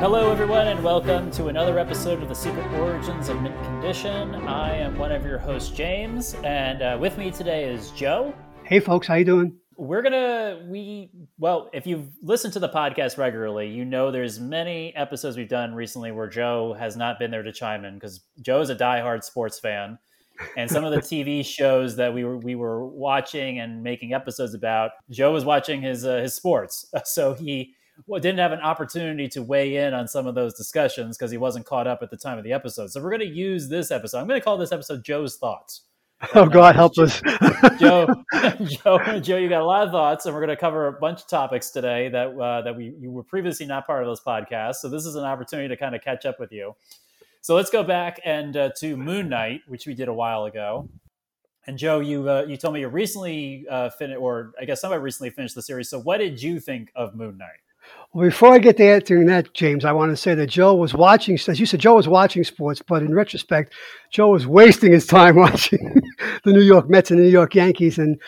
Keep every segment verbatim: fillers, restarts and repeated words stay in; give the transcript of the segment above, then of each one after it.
Hello everyone and welcome to another episode of The Secret Origins of Mint Condition. I am one of your hosts, James, and uh, with me today is Joe. Hey folks, how you doing? We're gonna, we, well, if you've listened to the podcast regularly, you know there's many episodes we've done recently where Joe has not been there to chime in because Joe is a diehard sports fan. And some of the T V shows that we were we were watching and making episodes about, Joe was watching his uh, his sports, so he well, didn't have an opportunity to weigh in on some of those discussions because he wasn't caught up at the time of the episode. So we're going to use this episode. I'm going to call this episode Joe's Thoughts. Oh um, God, help Joe, us, Joe, Joe, Joe! You got a lot of thoughts, and we're going to cover a bunch of topics today that uh, that we you were previously not part of those podcasts. So this is an opportunity to kind of catch up with you. So let's go back and uh, to Moon Knight, which we did a while ago. And Joe, you uh, you told me you recently uh, finished, or I guess somebody recently finished the series. So what did you think of Moon Knight? Well, before I get to answering that, James, I want to say that Joe was watching, as you said, Joe was watching sports, but in retrospect, Joe was wasting his time watching the New York Mets and the New York Yankees. And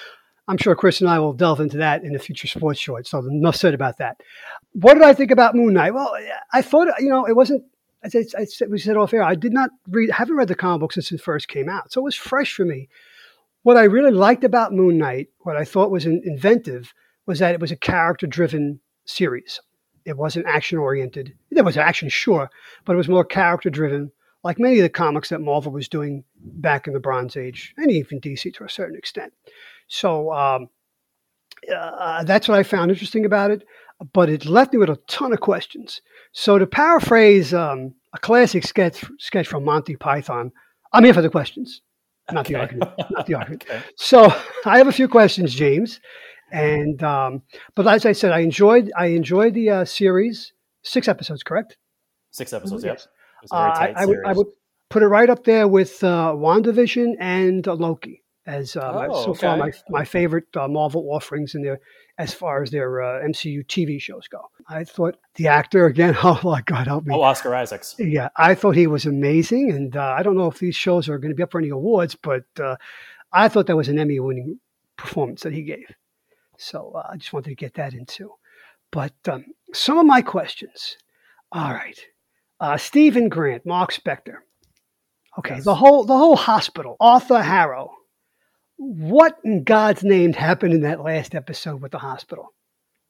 I'm sure Chris and I will delve into that in a future sports short. So enough said about that. What did I think about Moon Knight? Well, I thought, you know, it wasn't, I said, I said, we said off air, I did not read, haven't read the comic book since it first came out. So it was fresh for me. What I really liked about Moon Knight, what I thought was inventive, was that it was a character-driven series. It wasn't action-oriented. There was action, sure, but it was more character-driven, like many of the comics that Marvel was doing back in the Bronze Age, and even D C to a certain extent. So um, uh, that's what I found interesting about it. But it left me with a ton of questions. So to paraphrase um, a classic sketch sketch from Monty Python, I'm here for the questions, not okay. the argument. Not the argument. Okay. So I have a few questions, James. And um, but as I said, I enjoyed I enjoyed the uh, series. Six episodes, correct? Six episodes, yes. Yeah. Uh, I, I, would, I would put it right up there with uh, WandaVision and uh, Loki as uh, oh, my, so okay. far my my favorite uh, Marvel offerings in there. As far as their uh, M C U T V shows go, I thought the actor again. Oh my God, help me! Oh, Oscar Isaac. Yeah, I thought he was amazing, and uh, I don't know if these shows are going to be up for any awards, but uh, I thought that was an Emmy-winning performance that he gave. So uh, I just wanted to get that into. But um, some of my questions. All right, uh, Stephen Grant, Mark Spector. Okay, yes. the whole the whole hospital, Arthur Howard. What in God's name happened in that last episode with the hospital?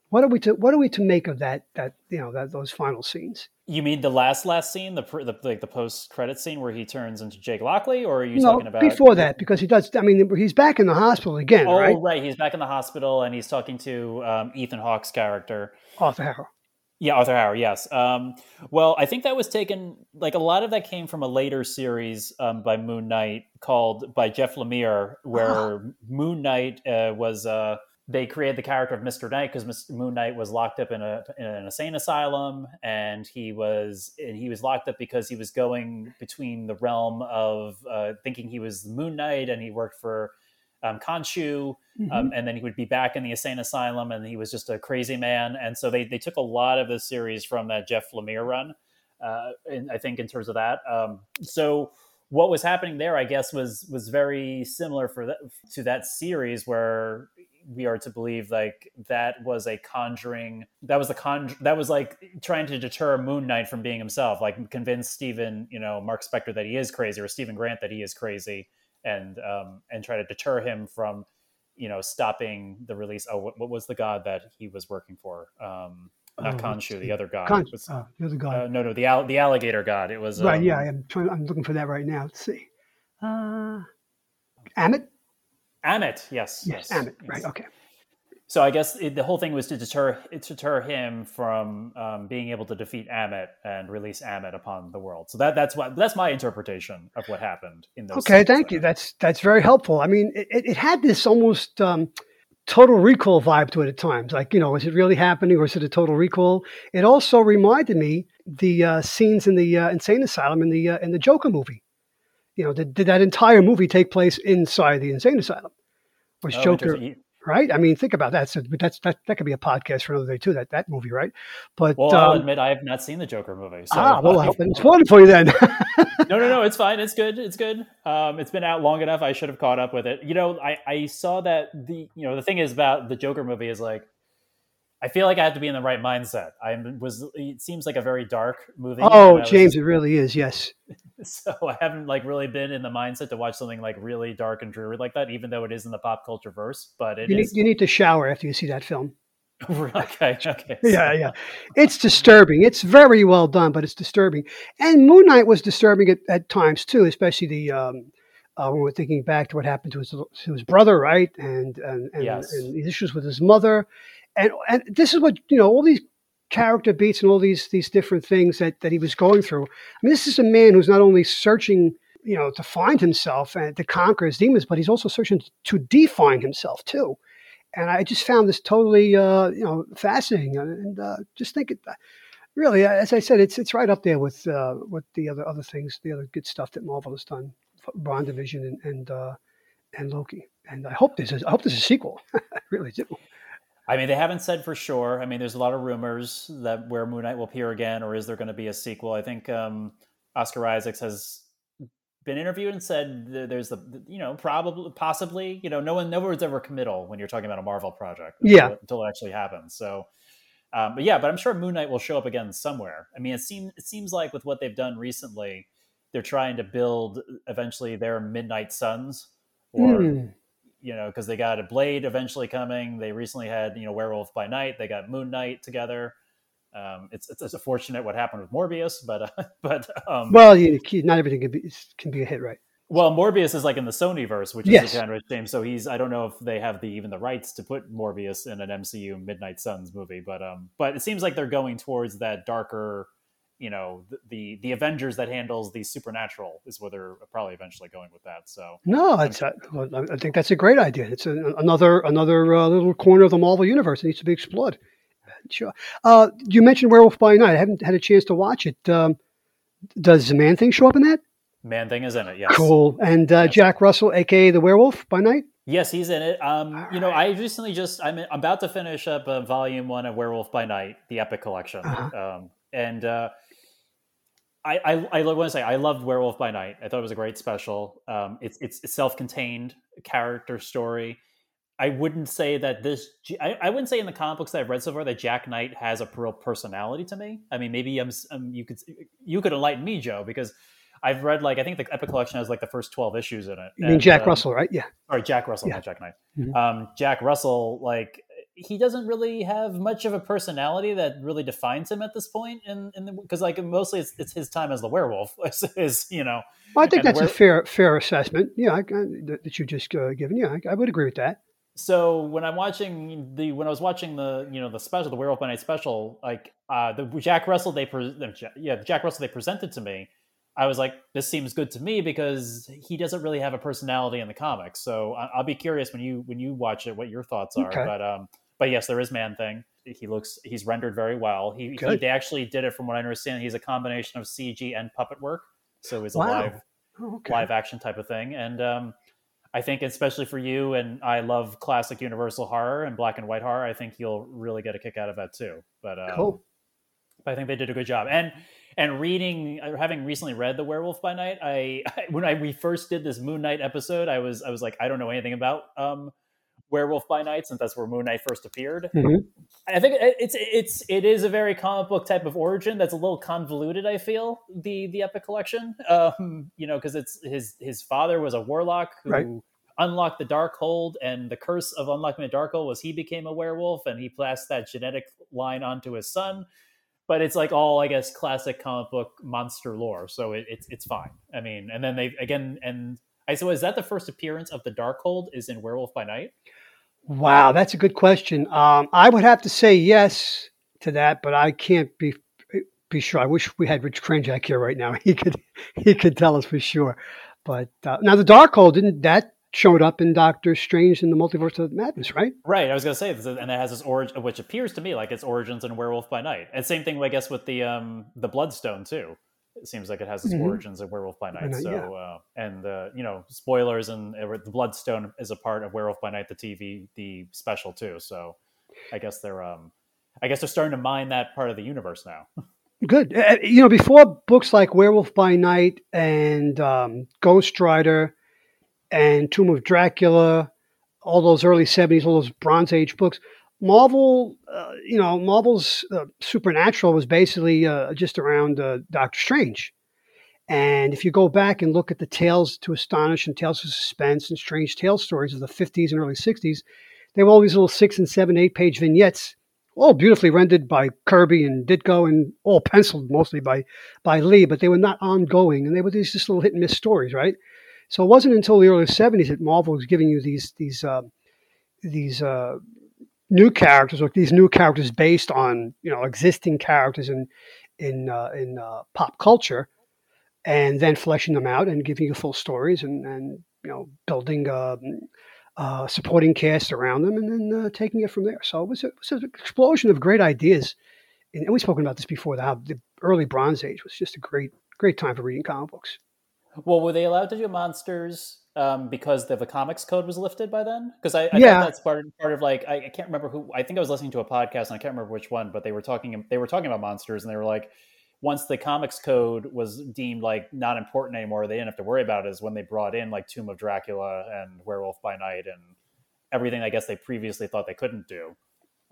What are we to What are we to make of that? That you know, that, those final scenes. You mean the last last scene, the, the like the post credit scene where he turns into Jake Lockley, or are you no, talking about before that? Because he does. I mean, he's back in the hospital again. Oh, right, right. He's back in the hospital, and he's talking to um, Ethan Hawke's character, Arthur Howard. Yeah, Arthur Howard, yes. Um, well, I think that was taken, like a lot of that came from a later series um, by Moon Knight called, by Jeff Lemire, where oh. Moon Knight uh, was, uh, they created the character of Mister Knight because Moon Knight was locked up in, a, in an insane asylum and he was and he was locked up because he was going between the realm of uh, thinking he was Moon Knight and he worked for Um, Khonshu, mm-hmm. um, and then he would be back in the Insane Asylum, and he was just a crazy man. And so they they took a lot of the series from that Jeff Lemire run, uh, in, I think, in terms of that. Um, so what was happening there, I guess, was was very similar for that, to that series, where we are to believe like that was a conjuring. That was the con. That was like trying to deter Moon Knight from being himself, like convince Stephen, you know, Mark Spector that he is crazy, or Stephen Grant that he is crazy. And um, and try to deter him from, you know, stopping the release. Oh, what, what was the god that he was working for? Um, not oh, Khonshu, the other god. Con- was, oh, the other god. Uh, no, no, the al- the alligator god. It was right. Um, yeah, I'm trying, I'm looking for that right now. Let's see. Uh, Ammit. Ammit. Yes. Yes. yes Ammit. Yes. Right. Okay. So I guess it, the whole thing was to deter it, deter him from um, being able to defeat Ammit and release Ammit upon the world. So that that's what that's my interpretation of what happened in those. Okay, thank you. That's that's very helpful. I mean, it, it had this almost um, Total Recall vibe to it at times. Like, you know, is it really happening or is it a Total Recall? It also reminded me the uh, scenes in the uh, Insane Asylum in the uh, in the Joker movie. You know, did, did that entire movie take place inside the Insane Asylum? Was oh, Joker? Right, I mean, think about that. So that's that, that could be a podcast for another day too. That that movie, right? But well, um, I'll admit I have not seen the Joker movie. So ah, well, I hope it's spoiled for you then. no, no, no, it's fine. It's good. It's good. Um, it's been out long enough. I should have caught up with it. You know, I, I saw that the you know the thing is about the Joker movie is like I feel like I have to be in the right mindset. I was. It seems like a very dark movie. Oh, James, was, it really is. Yes. So I haven't like really been in the mindset to watch something like really dark and dreary like that, even though it is in the pop culture verse. But it you is. Need, you need to shower after you see that film. okay. Okay. Yeah, yeah. It's disturbing. It's very well done, but it's disturbing. And Moon Knight was disturbing at, at times too, especially the. Um, Uh, when we're thinking back to what happened to his to his brother, right, and and, and, yes. and issues with his mother, and and this is what you know, all these character beats and all these these different things that, that he was going through. I mean, this is a man who's not only searching, you know, to find himself and to conquer his demons, but he's also searching to define himself too. And I just found this totally, uh, you know, fascinating, and uh, just think it. Really, as I said, it's it's right up there with uh, with the other other things, the other good stuff that Marvel has done. WandaVision and and, uh, and Loki, and I hope this is I hope this is a sequel. I really do. I mean, they haven't said for sure. I mean, there's a lot of rumors that where Moon Knight will appear again, or is there going to be a sequel? I think um, Oscar Isaac has been interviewed and said there's the you know probably possibly you know no one no one's ever committal when you're talking about a Marvel project. Yeah, until, until it actually happens. So. Um, but yeah, but I'm sure Moon Knight will show up again somewhere. I mean, it seems it seems like with what they've done recently, they're trying to build eventually their Midnight Suns, or mm. you know, because they got a Blade eventually coming. They recently had you know Werewolf by Night. They got Moon Knight together. Um, it's, it's it's unfortunate what happened with Morbius, but uh, but um, well, you, not everything can be can be a hit, right? Well, Morbius is like in the Sonyverse, which yes. is a genre thing. So he's, I don't know if they have the, even the rights to put Morbius in an M C U Midnight Suns movie, but, um, but it seems like they're going towards that darker, you know, the, the, the Avengers that handles the supernatural is where they're probably eventually going with that. So no, it's, I, I think that's a great idea. It's a, another, another uh, little corner of the Marvel universe that needs to be explored. Sure. Uh, you mentioned Werewolf by Night. I haven't had a chance to watch it. Um, does the Man Thing show up in that? Man Thing is in it, yes. Cool. And uh, yes. Jack Russell, a k a the Werewolf by Night? Yes, he's in it. Um, right. You know, I recently just, I'm about to finish up uh, volume one of Werewolf by Night, the Epic Collection. Uh-huh. Um, and uh, I, I, I want to say, I loved Werewolf by Night. I thought it was a great special. Um, it's, it's a self-contained character story. I wouldn't say that this, I, I wouldn't say in the comic books that I've read so far that Jack Knight has a real personality to me. I mean, maybe I'm, um, you could, you could enlighten me, Joe, because I've read, like, I think the Epic Collection has, like, the first twelve issues in it. You mean and, Jack um, Russell, right? Yeah. Or Jack Russell, yeah. Not Jack Knight. Mm-hmm. Um, Jack Russell, like, he doesn't really have much of a personality that really defines him at this point. And because, like, mostly it's, it's his time as the werewolf. It's, it's, you know. Well, I think that's were- a fair fair assessment, yeah, I, I, that you just uh, given. Yeah, I, I would agree with that. So when I'm watching the when I was watching the you know the special the Werewolf by Night special, like uh, the Jack Russell they pre- yeah the Jack Russell they presented to me. I was like, this seems good to me because he doesn't really have a personality in the comics. So I'll be curious when you when you watch it, what your thoughts are. Okay. But um, but yes, there is Man Thing. He looks, he's rendered very well. He, he they actually did it from what I understand. He's a combination of C G and puppet work, so it's wow. a live oh, okay. live action type of thing. And um, I think especially for you, and I love classic Universal horror and black and white horror. I think you'll really get a kick out of that too. But um, cool. But I think they did a good job. And and reading, having recently read The Werewolf by Night, I, I when I we first did this Moon Knight episode, I was I was like, I don't know anything about um, Werewolf by Night, since that's where Moon Knight first appeared. Mm-hmm. I think it's it's it is a very comic book type of origin that's a little convoluted. I feel the the Epic Collection, um, you know, because it's his his father was a warlock who right. unlocked the Darkhold, and the curse of unlocking the Darkhold was he became a werewolf, and he passed that genetic line onto his son. But it's like all, I guess, classic comic book monster lore, so it, it's it's fine. I mean, and then they again, and I so is that the first appearance of the Darkhold is in Werewolf by Night? Wow, that's a good question. Um, I would have to say yes to that, but I can't be be sure. I wish we had Rich Kranjak here right now; he could he could tell us for sure. But uh, now the Darkhold didn't that. Showed up in Doctor Strange in the Multiverse of Madness, right? Right. I was going to say, and it has its origin, which appears to me like its origins in Werewolf by Night. And same thing, I guess, with the um, the Bloodstone too. It seems like it has its mm-hmm. origins in Werewolf by Night. By Night so, yeah. uh, and uh, you know, spoilers, and uh, the Bloodstone is a part of Werewolf by Night, the T V, the special too. So, I guess they're, um, I guess they're starting to mine that part of the universe now. Good. Uh, you know, before books like Werewolf by Night and um, Ghost Rider. And Tomb of Dracula, all those early seventies, all those Bronze Age books. Marvel, uh, you know, Marvel's uh, Supernatural was basically uh, just around uh, Doctor Strange. And if you go back and look at the Tales to Astonish and Tales of Suspense and Strange Tale stories of the fifties and early sixties, they were all these little six and seven, eight page vignettes, all beautifully rendered by Kirby and Ditko and all penciled mostly by, by Lee, but they were not ongoing. And they were these just little hit and miss stories, right? So it wasn't until the early seventies that Marvel was giving you these, these, uh, these, uh, new characters, like these new characters based on, you know, existing characters in in uh, in uh, pop culture, and then fleshing them out and giving you full stories and, and you know, building uh, uh, supporting cast around them, and then uh, taking it from there. So it was, a, it was an explosion of great ideas, and we've spoken about this before. How the early Bronze Age was just a great great time for reading comic books. Well, were they allowed to do monsters? Um, because the, the comics code was lifted by then? Because I, I yeah. thought that's part, part of like, I, I can't remember who, I think I was listening to a podcast and I can't remember which one, but they were talking, they were talking about monsters, and they were like, once the comics code was deemed like not important anymore, they didn't have to worry about it, is when they brought in like Tomb of Dracula and Werewolf by Night and everything I guess they previously thought they couldn't do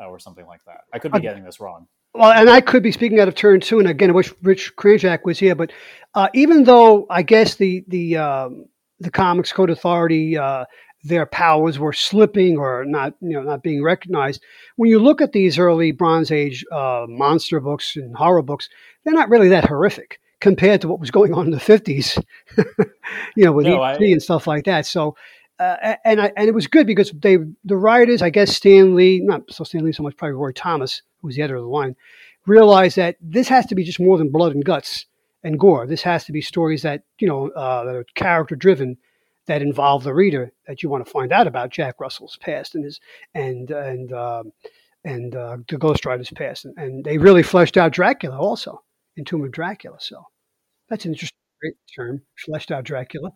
uh, or something like that. I could be I'm, getting this wrong. Well, and I could be speaking out of turn too, and again, I wish Rich Kranjak was here, but uh, even though I guess the, the, um, the Comics Code Authority, uh, their powers were slipping or not, you know, not being recognized. When you look at these early Bronze Age uh, monster books and horror books, they're not really that horrific compared to what was going on in the fifties, you know, with no, E T I... and stuff like that. So, uh, and I, and it was good because they, the writers, I guess, Stan Lee, not so Stan Lee so much, probably Roy Thomas, who was the editor of the line, realized that this has to be just more than blood and guts and gore. This has to be stories that, you know, uh, that are character driven, that involve the reader, that you want to find out about Jack Russell's past and his and and um, and uh, the Ghost Rider's past, and, and they really fleshed out Dracula also in Tomb of Dracula. So that's an interesting great term, fleshed out Dracula.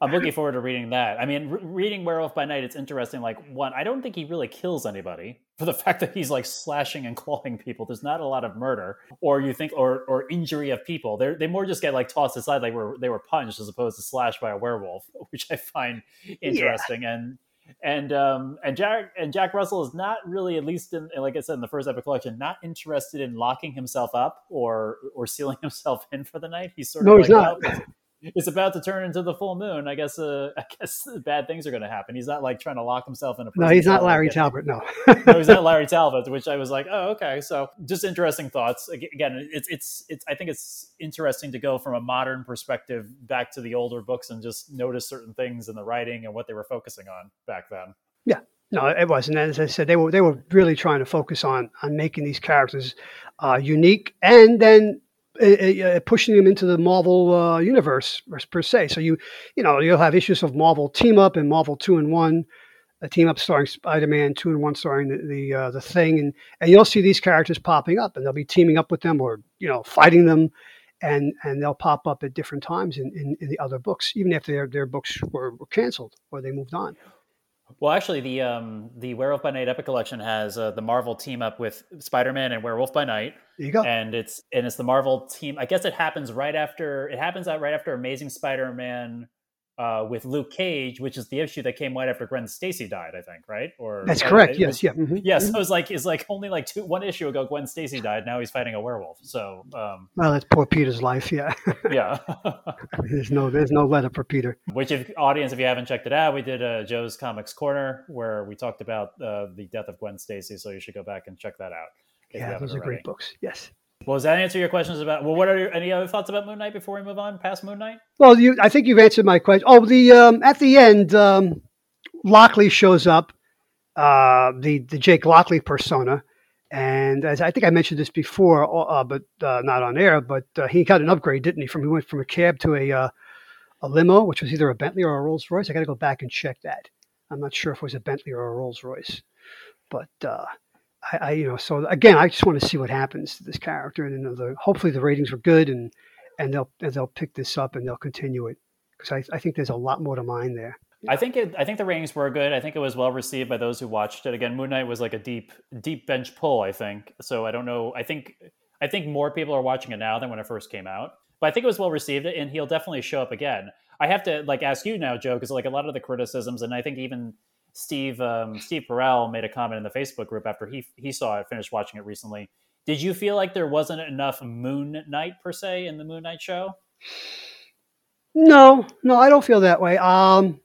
I'm looking forward to reading that. I mean, re- reading Werewolf by Night, it's interesting. Like, one, I don't think he really kills anybody, for the fact that he's like slashing and clawing people. There's not a lot of murder, or you think, or or injury of people. They they more just get like tossed aside, like were they were punched as opposed to slashed by a werewolf, which I find interesting. Yeah. And and um and Jack and Jack Russell is not really, at least in, like I said in the first Epic Collection, not interested in locking himself up or or sealing himself in for the night. He's sort no, of like, no, he's not. Oh, it's about to turn into the full moon. I guess. Uh, I guess bad things are going to happen. He's not like trying to lock himself in a prison. No, he's not Larry Talbot. No, no, he's not Larry Talbot. Which I was like, oh, okay. So, just interesting thoughts. Again, it's it's it's. I think it's interesting to go from a modern perspective back to the older books and just notice certain things in the writing and what they were focusing on back then. Yeah, no, it was. And as I said, they were they were really trying to focus on on making these characters uh, unique, and then Uh, pushing them into the Marvel uh, universe per se. So you, you know, you'll have issues of Marvel Team Up and Marvel Two and One, a Team Up starring Spider-Man, Two and One starring the the, uh, the Thing, and and you'll see these characters popping up, and they'll be teaming up with them or you know fighting them, and and they'll pop up at different times in, in, in the other books, even after their their books were, were canceled or they moved on. Well, actually, the um, the Werewolf by Night Epic Collection has uh, the Marvel team up with Spider-Man and Werewolf by Night. There you go. And it's and it's the Marvel team. I guess it happens right after it happens out right after Amazing Spider-Man uh, with Luke Cage, which is the issue that came right after Gwen Stacy died, I think, right? Or that's correct. Or, yes, was, yeah. Mm-hmm. Yes, yeah, so it was like it's like only like two one issue ago Gwen Stacy died. Now he's fighting a werewolf. So um, well, that's poor Peter's life. Yeah. Yeah. There's no there's no letter for Peter. Which, if audience, if you haven't checked it out, we did a Joe's Comics Corner where we talked about uh, the death of Gwen Stacy. So you should go back and check that out. Yeah, those are already great books. Yes. Well, does that answer your questions about? Well, what are your, any other thoughts about Moon Knight before we move on past Moon Knight? Well, you, I think you've answered my question. Oh, the um, at the end, um, Lockley shows up, uh, the the Jake Lockley persona, and as I think I mentioned this before, uh, but uh, not on air. But uh, he got an upgrade, didn't he? From he went from a cab to a uh, a limo, which was either a Bentley or a Rolls Royce. I got to go back and check that. I'm not sure if it was a Bentley or a Rolls Royce, but. Uh, I, I, you know, so again, I just want to see what happens to this character, and you know, the, hopefully the ratings were good, and and they'll and they'll pick this up and they'll continue it, because I, I think there's a lot more to mine there. I think it, I think the ratings were good. I think it was well received by those who watched it. Again, Moon Knight was like a deep deep bench pull, I think. So I don't know. I think I think more people are watching it now than when it first came out. But I think it was well received, and he'll definitely show up again. I have to like ask you now, Joe, because like a lot of the criticisms, and I think even. Steve um, Steve Perrell made a comment in the Facebook group after he he saw it, finished watching it recently. Did you feel like there wasn't enough Moon Knight per se in the Moon Knight show? No, no, I don't feel that way. Um,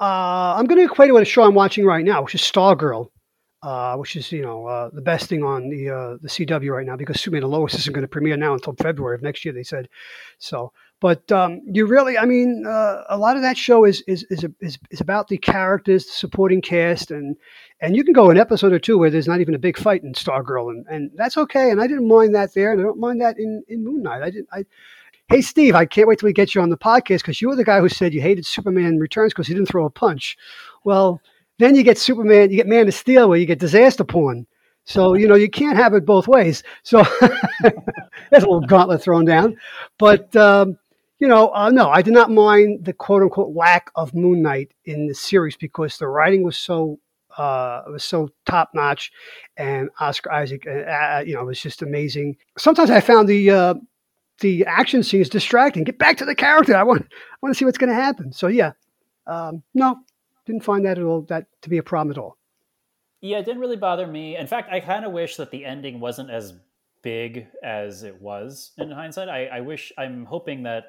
uh, I'm going to equate it with a show I'm watching right now, which is Stargirl, uh, which is you know uh, the best thing on the uh, the C W right now, because Superman and Lois isn't going to premiere now until February of next year, they said. So, but um, you really, I mean, uh, a lot of that show is is is a, is, is about the characters, the supporting cast, and and you can go an episode or two where there's not even a big fight in Stargirl, and and that's okay. And I didn't mind that there, and I don't mind that in, in Moon Knight. I didn't. I, Hey, Steve, I can't wait till we get you on the podcast, because you were the guy who said you hated Superman Returns because he didn't throw a punch. Well, then you get Superman, you get Man of Steel, where you get disaster porn. So, you know, you can't have it both ways. So there's a little gauntlet thrown down. But, um, you know, uh, no, I did not mind the quote-unquote lack of Moon Knight in the series, because the writing was so Uh, it was so top-notch, and Oscar Isaac, uh, you know, was just amazing. Sometimes I found the... Uh, the action scene is distracting. Get back to the character. I want, I want to see what's going to happen. So yeah, um, no, didn't find that at all, that to be a problem at all. Yeah. It didn't really bother me. In fact, I kind of wish that the ending wasn't as big as it was in hindsight. I, I wish, I'm hoping that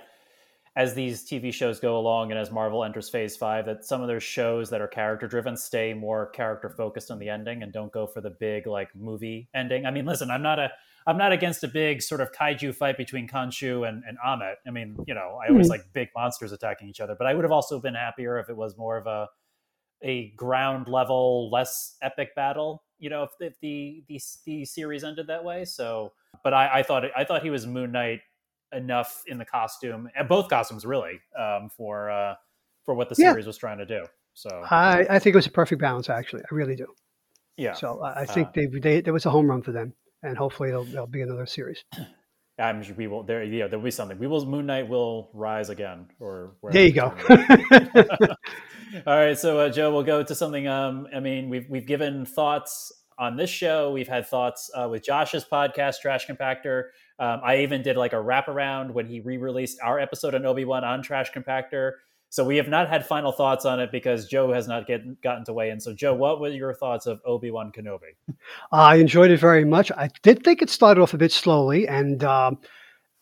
as these T V shows go along and as Marvel enters phase five, that some of their shows that are character driven stay more character focused on the ending and don't go for the big, like, movie ending. I mean, listen, I'm not a, I'm not against a big sort of kaiju fight between Khonshu and, and Ammit. I mean, you know, I always mm-hmm. like big monsters attacking each other, but I would have also been happier if it was more of a a ground level, less epic battle, you know, if, if the, the the series ended that way. So, but I, I thought I thought he was Moon Knight enough in the costume, and both costumes really, um, for uh, for what the series yeah. was trying to do. So I, I think it was a perfect balance, actually. I really do. Yeah. So I, I think uh, they, they there was a home run for them. And hopefully there'll, there'll be another series. I'm sure we will. There, yeah, there'll be something. We will. Moon Knight will rise again, or there you go. All right, so uh, Joe, we'll go to something. Um, I mean, we've we've given thoughts on this show. We've had thoughts uh, with Josh's podcast, Trash Compactor. Um, I even did like a wraparound when he re-released our episode on Obi-Wan on Trash Compactor. So we have not had final thoughts on it because Joe has not get, gotten to weigh in. So, Joe, what were your thoughts of Obi-Wan Kenobi? I enjoyed it very much. I did think it started off a bit slowly. And um,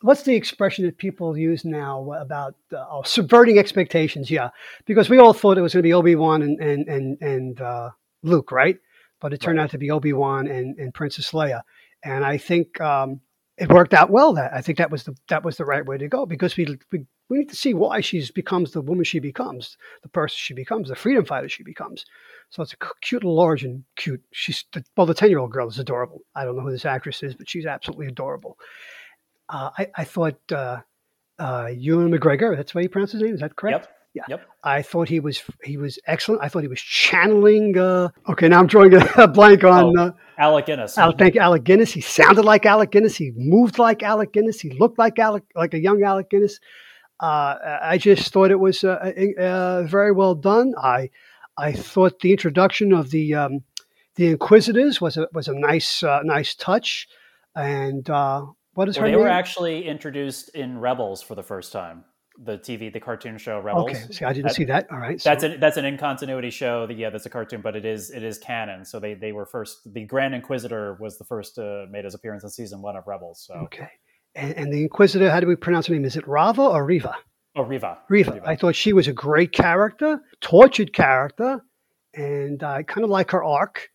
what's the expression that people use now about uh, oh, subverting expectations? Yeah, because we all thought it was going to be Obi-Wan and and and, and uh, Luke, right? But it turned right. out to be Obi-Wan and, and Princess Leia. And I think um, it worked out well. That I think that was the that was the right way to go, because we. we We need to see why she becomes the woman she becomes, the person she becomes, the freedom fighter she becomes. So it's a cute little origin. Cute. She's well, the ten-year-old girl is adorable. I don't know who this actress is, but she's absolutely adorable. Uh, I, I thought uh, uh, Ewan McGregor. That's the way you pronounce his name. Is that correct? Yep. Yeah. Yep. I thought he was he was excellent. I thought he was channeling. Uh, okay, now I'm drawing a blank on oh, uh, Alec Guinness. Al, thank you, Alec Guinness. He sounded like Alec Guinness. He moved like Alec Guinness. He looked like Alec, like a young Alec Guinness. Uh, I just thought it was uh, uh, very well done. I I thought the introduction of the um, the Inquisitors was a was a nice uh, nice touch. And uh, what is well, her they name? They were actually introduced in Rebels for the first time. The T V, the cartoon show Rebels. Okay, see, I didn't that, see that. All right, so. that's an that's an in continuity show. That, yeah, that's a cartoon, but it is it is canon. So they they were first. The Grand Inquisitor was the first uh, made his appearance in season one of Rebels. So okay. And, and the Inquisitor, how do we pronounce her name? Is it Rava or Reva? Oh, Reva. Reva. Reva. I thought she was a great character, tortured character, and I uh, kind of like her arc.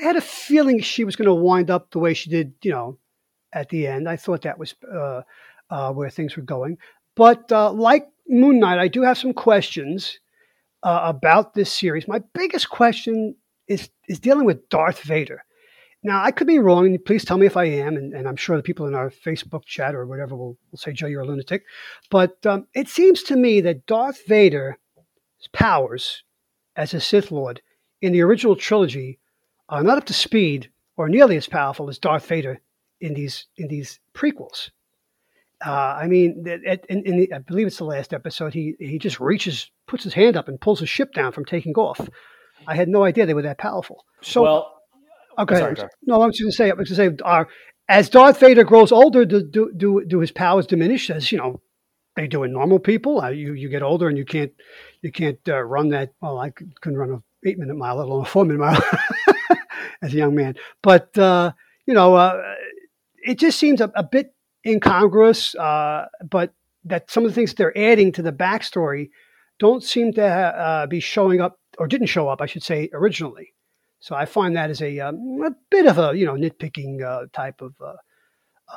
I had a feeling she was going to wind up the way she did, you know, at the end. I thought that was uh, uh, where things were going. But uh, like Moon Knight, I do have some questions uh, about this series. My biggest question is is dealing with Darth Vader. Now, I could be wrong, and please tell me if I am, and, and I'm sure the people in our Facebook chat or whatever will, will say, Joe, you're a lunatic. But um, it seems to me that Darth Vader's powers as a Sith Lord in the original trilogy are not up to speed or nearly as powerful as Darth Vader in these in these prequels. Uh, I mean, in, in the, I believe it's the last episode, he, he just reaches, puts his hand up and pulls his ship down from taking off. I had no idea they were that powerful. So. Well- Okay. Sorry, sorry. No, I was going to say, I was going to say, uh, as Darth Vader grows older, do, do do do his powers diminish? As you know, they do in normal people. Uh, you you get older and you can't you can't uh, run that. Well, I couldn't run a eight minute mile, let alone a four minute mile as a young man. But, uh, you know, uh, it just seems a, a bit incongruous, uh, but that some of the things they're adding to the backstory don't seem to uh, be showing up, or didn't show up, I should say, originally. So I find that as a, um, a bit of a, you know, nitpicking uh, type of uh,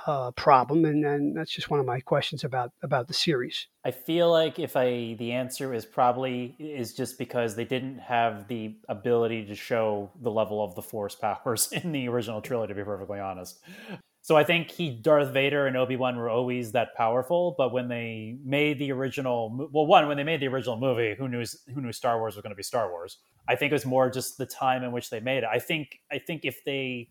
uh, problem. And then that's just one of my questions about, about the series. I feel like if I, the answer is probably is just because they didn't have the ability to show the level of the Force powers in the original trilogy, to be perfectly honest. So I think he, Darth Vader and Obi-Wan were always that powerful, but when they made the original, well, one, when they made the original movie, who knew who knew Star Wars was going to be Star Wars? I think it was more just the time in which they made it. I think I think if they,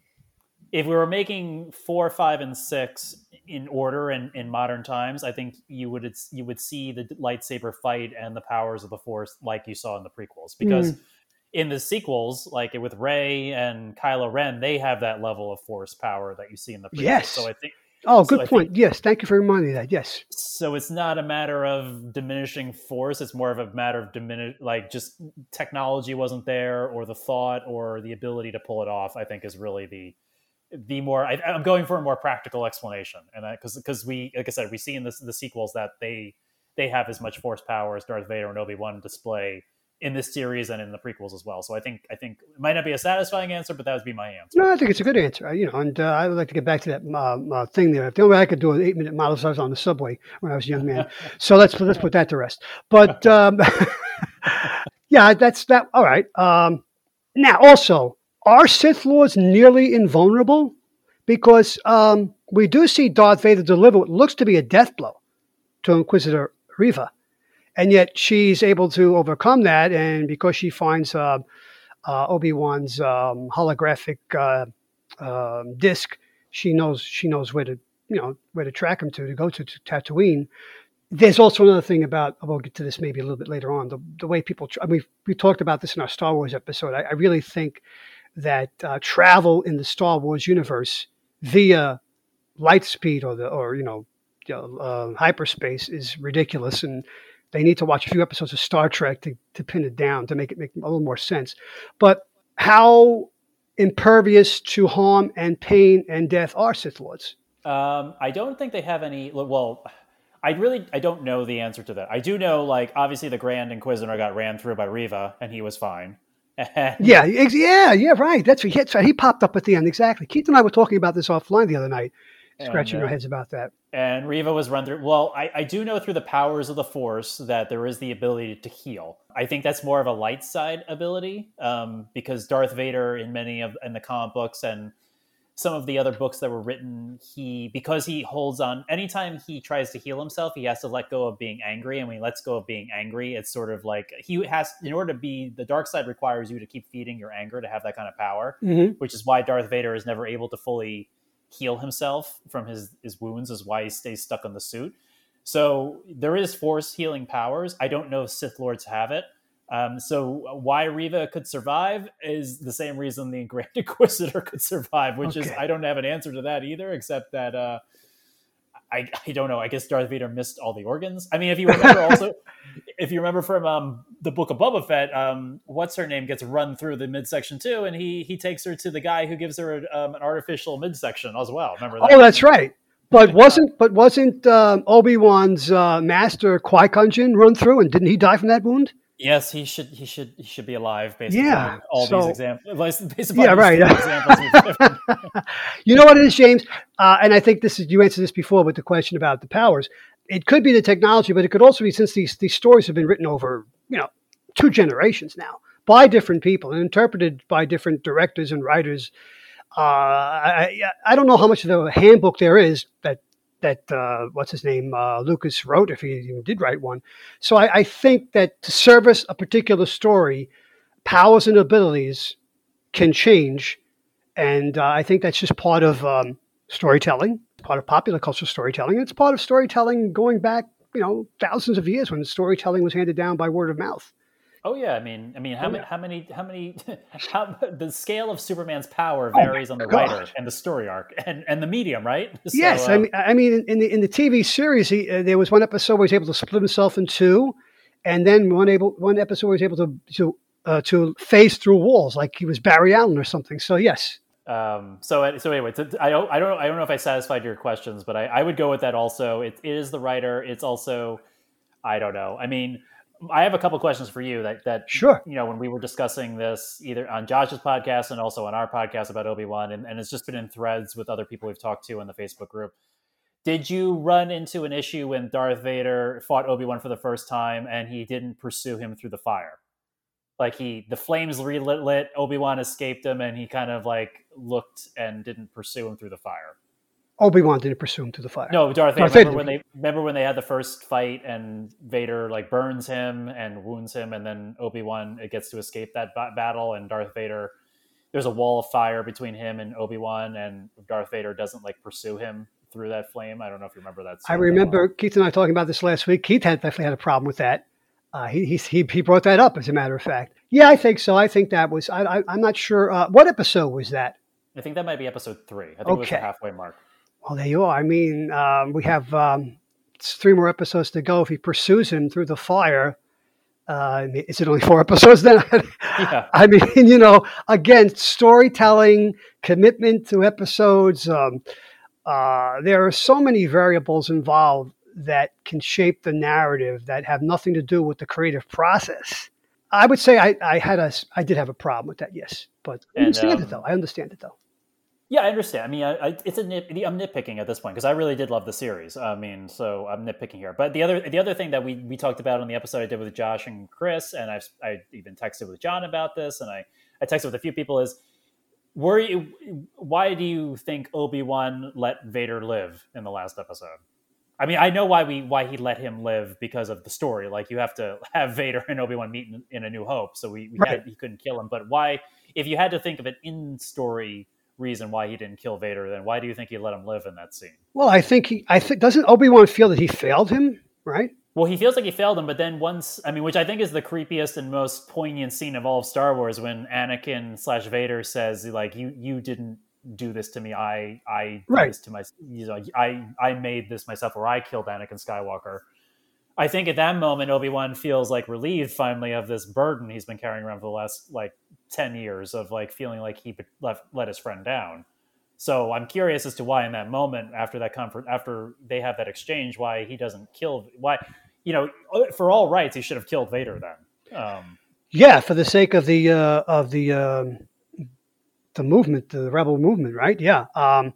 if we were making four, five, and six in order in, in modern times, I think you would you would see the lightsaber fight and the powers of the Force like you saw in the prequels, because. Mm. In the sequels, like with Rey and Kylo Ren, they have that level of Force power that you see in the prequels. Yes. So I think. Oh, good so point. Think, yes, thank you for reminding me that. Yes. So it's not a matter of diminishing Force; it's more of a matter of diminish, like just technology wasn't there, or the thought, or the ability to pull it off. I think is really the the more. I, I'm going for a more practical explanation, and because because we, like I said, we see in the the sequels that they they have as much Force power as Darth Vader and Obi-Wan display in this series and in the prequels as well. So I think I think it might not be a satisfying answer, but that would be my answer. No, I think it's a good answer. You know, and uh, I would like to get back to that uh, uh, thing there. If the only way I could do an eight-minute model is I was on the subway when I was a young man. So let's let's put that to rest. But um, yeah, that's that. All right. Um, now, also, are Sith Lords nearly invulnerable? Because um, we do see Darth Vader deliver what looks to be a death blow to Inquisitor Reva. And yet she's able to overcome that, and because she finds uh, uh, Obi-Wan's um, holographic uh, uh, disc, she knows she knows where to you know where to track him to to go to, to Tatooine. There's also another thing about we'll get to this maybe a little bit later on. The, the way people tra- we we talked about this in our Star Wars episode. I, I really think that uh, travel in the Star Wars universe via light speed or the or you know uh, hyperspace is ridiculous and. They need to watch a few episodes of Star Trek to, to pin it down, to make it make a little more sense. But how impervious to harm and pain and death are Sith Lords? Um, I don't think they have any... Well, I really I don't know the answer to that. I do know, like, obviously the Grand Inquisitor got ran through by Reva, and he was fine. yeah, yeah, yeah, right. That's what he, that's right. He popped up at the end, exactly. Keith and I were talking about this offline the other night, scratching and, uh, our heads about that. And Reva was run through. Well, I, I do know through the powers of the Force that there is the ability to heal. I think that's more of a light side ability um, because Darth Vader in many of in the comic books and some of the other books that were written, he because he holds on. Anytime he tries to heal himself, he has to let go of being angry. And when he lets go of being angry, it's sort of like he has in order to be the dark side requires you to keep feeding your anger to have that kind of power, mm-hmm. which is why Darth Vader is never able to fully heal himself from his, his wounds is why he stays stuck in the suit. So there is Force healing powers. I don't know if Sith Lords have it. Um, so why Reva could survive is the same reason the Grand Inquisitor could survive, which okay. is, I don't have an answer to that either, except that uh, I, I don't know. I guess Darth Vader missed all the organs. I mean, if you remember also, if you remember from um, the Book of Boba Fett, um, what's her name gets run through the midsection too, and he he takes her to the guy who gives her a, um, an artificial midsection as well. Remember that? Oh, that's right. But wasn't but wasn't um, Obi-Wan's uh, master Qui-Gon Jinn run through, and didn't he die from that wound? Yes, he should. He should. He should be alive. Basically, yeah, all so, these examples. Yeah, right. examples you know what it is, James, uh, and I think this is you answered this before with the question about the powers. It could be the technology, but it could also be since these these stories have been written over you know two generations now by different people and interpreted by different directors and writers. Uh, I I don't know how much of a handbook there is that. that, uh, what's his name, uh, Lucas wrote, if he even did write one. So I, I think that to service a particular story, powers and abilities can change. And uh, I think that's just part of um, storytelling, part of popular culture storytelling. It's part of storytelling going back, you know, thousands of years when storytelling was handed down by word of mouth. Oh yeah, I mean, I mean, how, oh, yeah. ma- how many, how many, how the scale of Superman's power varies oh on the God. writer and the story arc and, and the medium, right? So, yes, uh, I mean, I mean, in the in the T V series, he, uh, there was one episode where he was able to split himself in two, and then one able one episode where he was able to to uh, to phase through walls like he was Barry Allen or something. So yes. Um, so, so anyway, to, I don't, I don't, I don't know if I satisfied your questions, but I, I would go with that. Also, it, it is the writer. It's also, I don't know. I mean, I have a couple questions for you that, that, sure. You know, when we were discussing this either on Josh's podcast and also on our podcast about Obi-Wan, and, and it's just been in threads with other people we've talked to in the Facebook group. Did you run into an issue when Darth Vader fought Obi-Wan for the first time and he didn't pursue him through the fire? Like he, the flames relit, lit, Obi-Wan escaped him, and he kind of like looked and didn't pursue him through the fire. Obi-Wan didn't pursue him through the fire. No, Darth, Darth Vader. Remember when they remember when they had the first fight, and Vader like burns him and wounds him, and then Obi-Wan it gets to escape that b- battle, and Darth Vader. There's a wall of fire between him and Obi-Wan, and Darth Vader doesn't like pursue him through that flame. I don't know if you remember that. I remember battle. Keith and I talking about this last week. Keith had definitely had a problem with that. Uh, he, he he he brought that up, as a matter of fact. Yeah, I think so. I think that was, I, I, I'm not sure. Uh, what episode was that? I think that might be episode three. I think okay. It was the halfway mark. Well, there you are. I mean, um, we have um, three more episodes to go. If he pursues him through the fire, uh, is it only four episodes then? Yeah. I mean, you know, again, storytelling, commitment to episodes. Um, uh, there are so many variables involved that can shape the narrative that have nothing to do with the creative process. I would say I, I had a, I did have a problem with that. Yes, but I understand and, um, it though. I understand it though. Yeah, I understand. I mean, I, I, it's a nit, I'm nitpicking at this point because I really did love the series. I mean, so I'm nitpicking here. But the other, the other thing that we, we talked about on the episode I did with Josh and Chris, and I've I even texted with John about this, and I, I texted with a few people is, were you, why do you think Obi-Wan let Vader live in the last episode? I mean, I know why we why he let him live because of the story. Like, you have to have Vader and Obi-Wan meet in, in A New Hope, so we, we right. had, he couldn't kill him. But why, if you had to think of an in-story reason why he didn't kill Vader, then why do you think he let him live in that scene? Well, I think he, I think doesn't Obi-Wan feel that he failed him, right? Well, he feels like he failed him, but then once, I mean, which I think is the creepiest and most poignant scene of all of Star Wars, when Anakin slash Vader says, like, you you didn't do this to me. I, I, right. did this to my, you know, I, I made this myself, or I killed Anakin Skywalker. I think at that moment, Obi-Wan feels like relieved finally of this burden he's been carrying around for the last like ten years of like feeling like he left, let his friend down. So I'm curious as to why in that moment, after that comfort, after they have that exchange, why he doesn't kill, why, you know, for all rights, he should have killed Vader then. Um, yeah. For the sake of the, uh, of the, um, the movement, the rebel movement, right? Yeah. Um,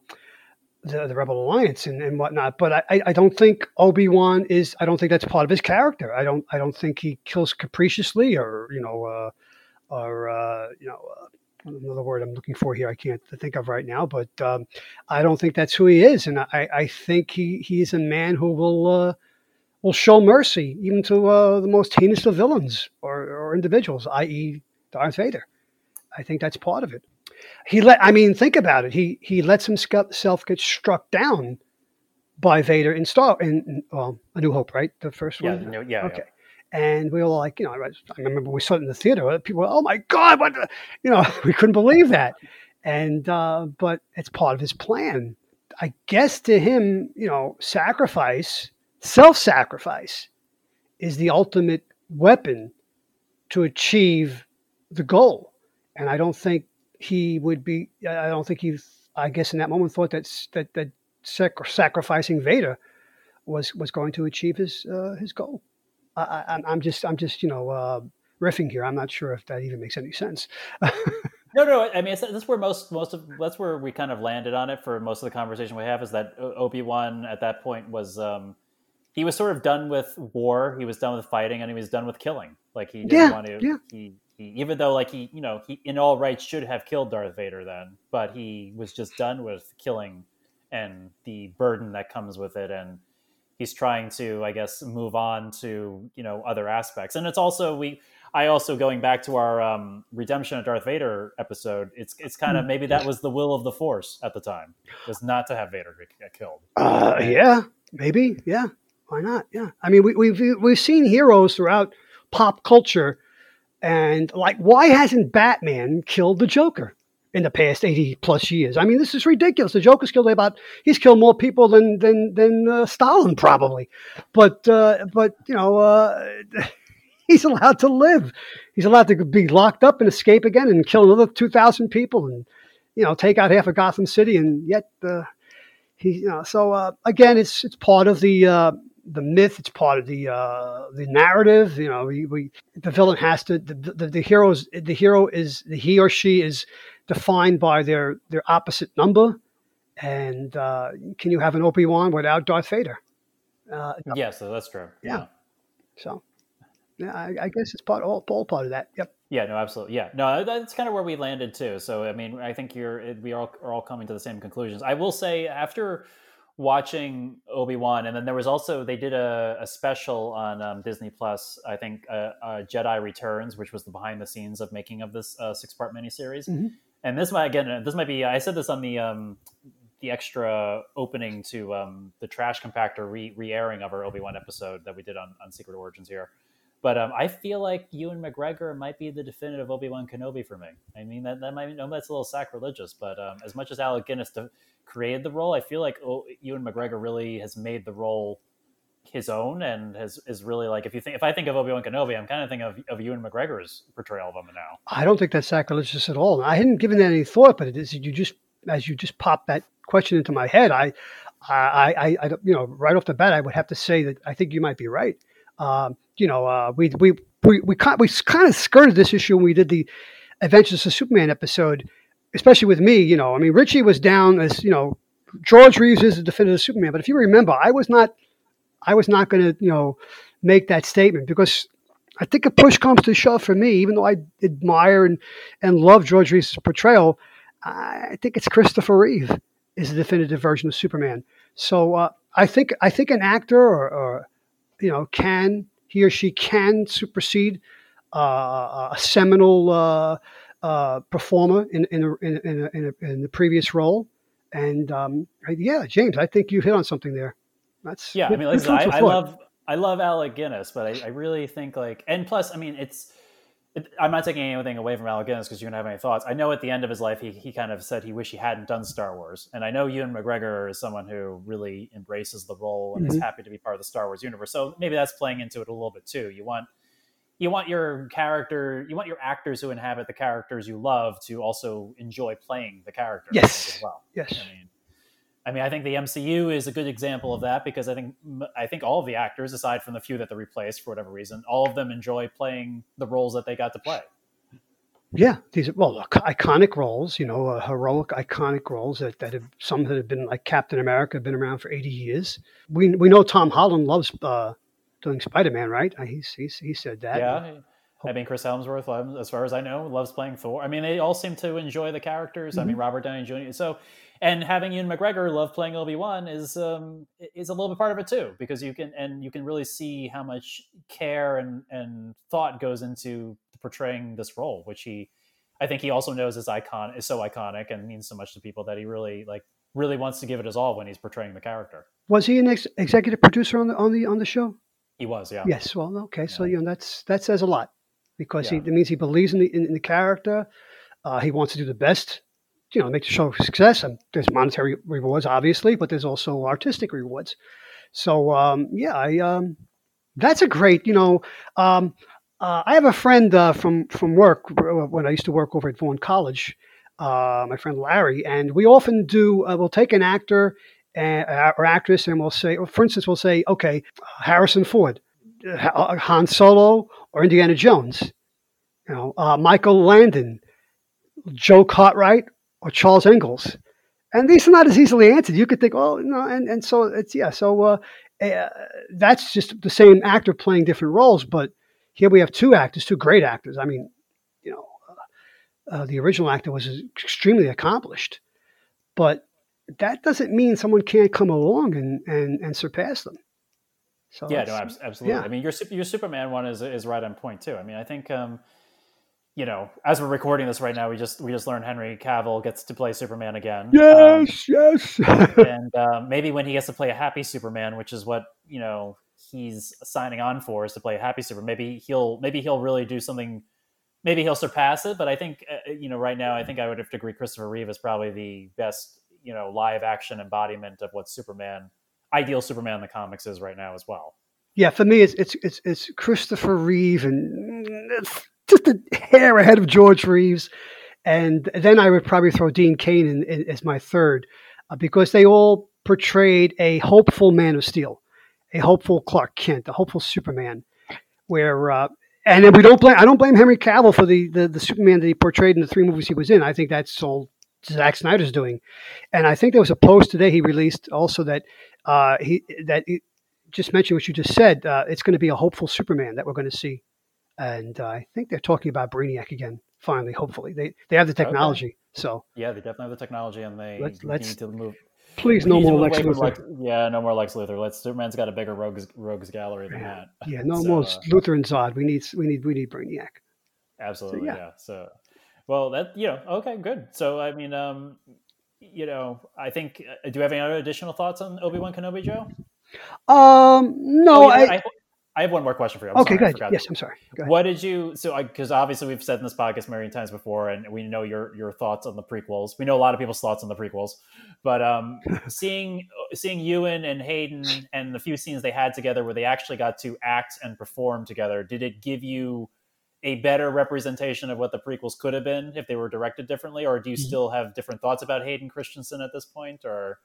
the, the Rebel Alliance and, and whatnot. But I, I, I don't think Obi-Wan is, I don't think that's part of his character. I don't, I don't think he kills capriciously or, you know, uh, or, uh, you know, uh, another word I'm looking for here, I can't think of right now, but um, I don't think that's who he is. And I, I think he, he is a man who will, uh, will show mercy even to uh, the most heinous of villains or, or individuals, that is. Darth Vader. I think that's part of it. He let, I mean, think about it. He he lets himself get struck down by Vader in Star in well, A New Hope, right? The first yeah, one. No, yeah. Okay. Yeah. And we were like, you know, I remember we saw it in the theater. People were, oh my God, what the, you know, we couldn't believe that. And uh, but it's part of his plan, I guess. To him, you know, sacrifice, self-sacrifice, is the ultimate weapon to achieve the goal. And I don't think. He would be. I don't think he. I guess in that moment, thought that that that sac- sacrificing Vader was was going to achieve his uh, his goal. I, I, I'm just I'm just you know uh, riffing here. I'm not sure if that even makes any sense. no, no. I mean, it's, that's where most most of that's where we kind of landed on it for most of the conversation we have, is that Obi-Wan at that point was um, he was sort of done with war. He was done with fighting, and he was done with killing. Like he didn't yeah, want to. Yeah. He, Even though, like he, you know, he in all rights should have killed Darth Vader then, but he was just done with killing and the burden that comes with it, and he's trying to, I guess, move on to, you know, other aspects. And it's also we, I also going back to our um, redemption of Darth Vader episode. It's it's kind of maybe that was the will of the Force at the time, was not to have Vader get killed. Uh, yeah, maybe, yeah. Why not? Yeah, I mean, we, we've we've seen heroes throughout pop culture. And like, why hasn't Batman killed the Joker in the past eighty plus years? I mean, this is ridiculous. The Joker's killed about, he's killed more people than, than, than uh, Stalin probably. But, uh, but you know, uh, he's allowed to live. He's allowed to be locked up and escape again and kill another two thousand people and, you know, take out half of Gotham City. And yet, uh, he, you know, so uh, again, it's it's part of the uh, the myth. It's part of the uh, the narrative. You know, we, we the villain has to the the, the heroes the hero is he or she is defined by their their opposite number. And uh, can you have an Obi-Wan without Darth Vader? Uh, no. Yes, that's true. Yeah. yeah. So, yeah, I, I guess it's part all, all part of that. Yep. Yeah. No. Absolutely. Yeah. No. That's kind of where we landed too. So, I mean, I think you're we all are all coming to the same conclusions. I will say after watching Obi-Wan, and then there was also they did a, a special on um, Disney Plus. I think uh, uh, Jedi Returns, which was the behind the scenes of making of this uh, six part miniseries. Mm-hmm. And this might again, this might be. I said this on the. Um, the extra opening to um, the trash compactor re- re-airing of our Obi-Wan episode that we did on, on Secret Origins here. But um, I feel like Ewan McGregor might be the definitive Obi-Wan Kenobi for me. I mean, that, that might be, no, that's a little sacrilegious, but um, as much as Alec Guinness de- created the role, I feel like oh, Ewan McGregor really has made the role his own and has is really like, if you think, if I think of Obi-Wan Kenobi, I'm kind of thinking of, of Ewan McGregor's portrayal of him now. I don't think that's sacrilegious at all. I hadn't given that any thought, but it is, you just, as you just pop that question into my head, I, I, I, I, you know, right off the bat, I would have to say that I think you might be right. Um, you know, uh, we, we, we, we, we kind of skirted this issue when we did the Adventures of Superman episode, especially with me. You know, I mean, Richie was down as, you know, George Reeves is the definitive Superman, but if you remember, I was not, I was not going to, you know, make that statement because I think if push comes to shove for me, even though I admire and, and love George Reeves' portrayal, I think it's Christopher Reeve is the definitive version of Superman. So uh, I think I think an actor or, or you know can he or she can supersede uh, a seminal uh, uh, performer in in a, in, a, in, a, in, a, in the previous role. And um, yeah, James, I think you hit on something there. That's yeah. Good, I mean, like, I, I love I love Alec Guinness, but I, I really think like, and plus, I mean, it's. I'm not taking anything away from Alec Guinness because you don't have any thoughts. I know at the end of his life, he he kind of said he wished he hadn't done Star Wars. And I know Ewan McGregor is someone who really embraces the role and mm-hmm. is happy to be part of the Star Wars universe. So maybe that's playing into it a little bit too. You want you want your character, you want your actors who inhabit the characters you love to also enjoy playing the characters yes. as well. Yes. I mean, I mean, I think the M C U is a good example of that because I think I think all of the actors, aside from the few that they replaced for whatever reason, all of them enjoy playing the roles that they got to play. Yeah, these are, well, iconic roles, you know, uh, heroic, iconic roles that, that have some that have been like Captain America, have been around for eighty years. We we know Tom Holland loves uh, doing Spider-Man, right? He's, he's, he said that. Yeah. I mean, Chris Hemsworth, as far as I know, loves playing Thor. I mean, they all seem to enjoy the characters. Mm-hmm. I mean, Robert Downey Junior So, and having Ewan McGregor love playing Obi-Wan is um, is a little bit part of it too, because you can and you can really see how much care and, and thought goes into portraying this role, which he, I think, he also knows is icon is so iconic and means so much to people that he really like really wants to give it his all when he's portraying the character. Was he an ex- executive producer on the on the on the show? He was, yeah. Yes. Well, okay. Yeah. So you know that's that says a lot. Because yeah. he, it means he believes in the, in, in the character. Uh, he wants to do the best, you know, make the show a success. And there's monetary rewards, obviously, but there's also artistic rewards. So, um, yeah, I, um, that's a great, you know, um, uh, I have a friend uh, from, from work when I used to work over at Vaughan College, uh, my friend Larry, and we often do, uh, we'll take an actor and, or actress and we'll say, for instance, we'll say, okay, Harrison Ford, Han Solo, or Indiana Jones, you know, uh, Michael Landon, Joe Cartwright, or Charles Ingalls. And these are not as easily answered. You could think, oh, no, and, and so it's, yeah, so uh, uh, that's just the same actor playing different roles. But here we have two actors, two great actors. I mean, you know, uh, uh, the original actor was extremely accomplished. But that doesn't mean someone can't come along and, and, and surpass them. So yeah, no, absolutely. Yeah. I mean, your your Superman one is is right on point too. I mean, I think um, you know, as we're recording this right now, we just we just learned Henry Cavill gets to play Superman again. Yes, um, yes. and uh, maybe when he gets to play a happy Superman, which is what you know he's signing on for, is to play a happy Superman. Maybe he'll maybe he'll really do something. Maybe he'll surpass it. But I think uh, you know, right now, I think I would have to agree. Christopher Reeve is probably the best you know live action embodiment of what Superman. Ideal Superman in the comics is right now as well. yeah, for me, it's it's it's, it's Christopher Reeve and it's just a hair ahead of George Reeves, and then I would probably throw Dean Cain in, in, as my third, uh, because they all portrayed a hopeful Man of Steel, a hopeful Clark Kent, a hopeful Superman, where uh, and then we don't blame I don't blame Henry Cavill for the, the the Superman that he portrayed in the three movies he was in. I think that's all Zack Snyder's doing, and I think there was a post today he released also that uh, he that he just mentioned what you just said. Uh, it's going to be a hopeful Superman that we're going to see, and uh, I think they're talking about Brainiac again. Finally, hopefully, they they have the technology. Okay. So yeah, they definitely have the technology, and they let's, let's, need to move. Please, no more Lex Luthor. Lex, yeah, no more Lex Luthor. Let's Superman's got a bigger rogues rogues gallery than yeah. that. Yeah, no so, more uh, Luthor and Zod. We need we need we need Brainiac. Absolutely, so, yeah. yeah. So. Well, that, you know, okay, good. So, I mean, um, you know, I think, uh, do you have any other additional thoughts on Obi-Wan Kenobi, Joe? Um, no, oh, yeah, I, I, I have one more question for you. I'm okay, sorry, good. Yes, I'm sorry. Go ahead. What did you, so, because obviously we've said in this podcast many times before, and we know your, your thoughts on the prequels. We know a lot of people's thoughts on the prequels, but um, seeing, seeing Ewan and Hayden and the few scenes they had together where they actually got to act and perform together, did it give you a better representation of what the prequels could have been if they were directed differently? Or do you still have different thoughts about Hayden Christensen at this point? Or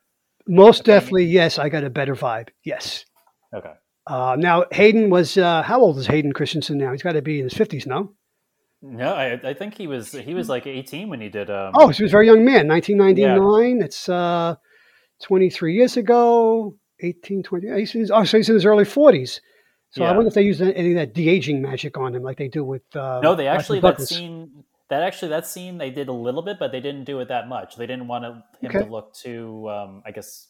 most definitely, yes, I got a better vibe. Yes. Okay. Uh, now Hayden was, uh, how old is Hayden Christensen now? He's got to be in his fifties, no? No, I, I think he was, he was like eighteen when he did. Um, oh, so he was a very young man, nineteen ninety-nine. Yeah. It's uh, twenty-three years ago, eighteen, twenty. Oh, so he's in his early forties. So yeah. I wonder if they use any of that de-aging magic on him, like they do with. Uh, no, they actually that scene that actually that scene they did a little bit, but they didn't do it that much. They didn't want him okay. to look too. Um, I guess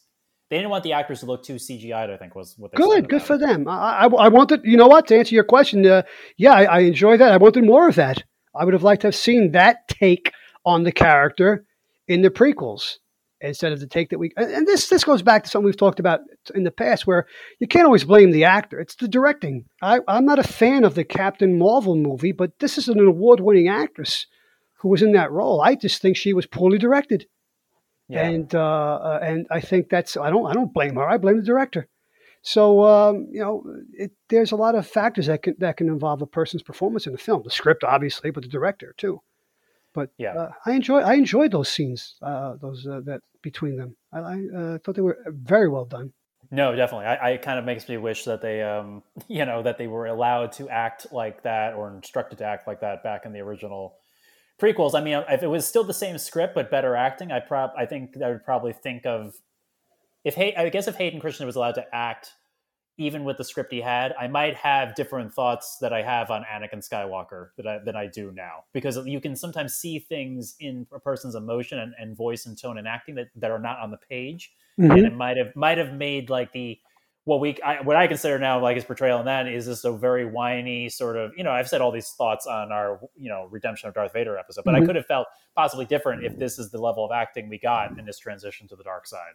they didn't want the actors to look too C G I'd. I think was what. They good, good for it. Them. I, I, I wanted, you know what, to answer your question. Uh, yeah, I, I enjoy that. I wanted more of that. I would have liked to have seen that take on the character in the prequels. Instead of the take that we, and this this goes back to something we've talked about in the past, where you can't always blame the actor. It's the directing. I, I'm not a fan of the Captain Marvel movie, but this is an award-winning actress who was in that role. I just think she was poorly directed, yeah. and uh, and I think that's I don't I don't blame her. I blame the director. So um, you know, it, there's a lot of factors that can that can involve a person's performance in a film. The script, obviously, but the director too. But yeah, uh, I enjoy I enjoyed those scenes, uh, those uh, that between them. I, I uh, thought they were very well done. No, definitely. I, I kind of makes me wish that they, um, you know, that they were allowed to act like that or instructed to act like that back in the original prequels. I mean, if it was still the same script but better acting, I prob I think I would probably think of if Hay- I guess if Hayden Christensen was allowed to act. Even with the script he had, I might have different thoughts that I have on Anakin Skywalker that I, that I do now. Because you can sometimes see things in a person's emotion and, and voice and tone and acting that, that are not on the page. Mm-hmm. And it might have might have made like the what we I, what I consider now like his portrayal in that is just a very whiny sort of, you know, I've said all these thoughts on our, you know, Redemption of Darth Vader episode, but mm-hmm. I could have felt possibly different if this is the level of acting we got in this transition to the dark side.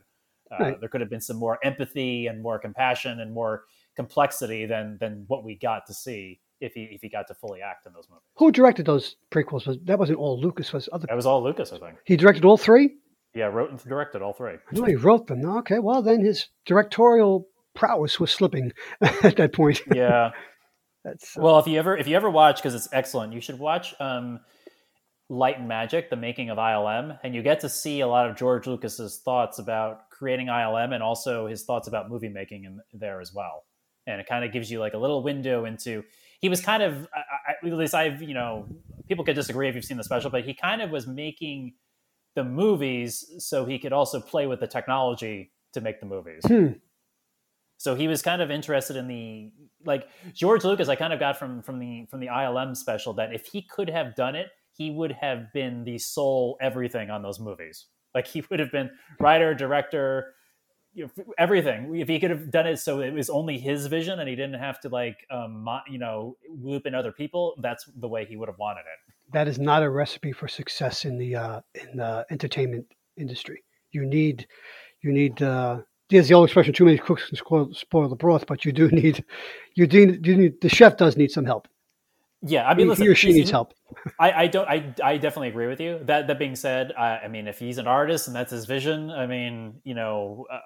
Uh, right. There could have been some more empathy and more compassion and more complexity than than what we got to see if he if he got to fully act in those movies. Who directed those prequels? Was that wasn't all Lucas? Was other? That was all Lucas, I think. He directed all three. Yeah, wrote and directed all three. I know he wrote them. Okay, well then his directorial prowess was slipping at that point. Yeah. That's uh... well, if you ever if you ever watch because it's excellent, you should watch. Um, Light and Magic, the making of I L M, and you get to see a lot of George Lucas's thoughts about creating I L M and also his thoughts about movie making in there as well. And it kind of gives you like a little window into, he was kind of, I, I, at least I've, you know, people could disagree if you've seen the special, but he kind of was making the movies so he could also play with the technology to make the movies. Hmm. So he was kind of interested in the, like George Lucas, I kind of got from, from the, from the I L M special that if he could have done it, he would have been the sole everything on those movies. Like he would have been writer, director, you know, everything. If he could have done it so it was only his vision and he didn't have to like, um, you know, loop in other people, that's the way he would have wanted it. That is not a recipe for success in the uh, in the entertainment industry. You need, you need. Uh, there's the old expression: "Too many cooks can spoil, spoil the broth." But you do need, you do, you need. The chef does need some help. Yeah, I mean, he, listen, he or she needs help. I, I don't. I, I definitely agree with you. That that being said, I, I mean, if he's an artist and that's his vision, I mean, you know, uh,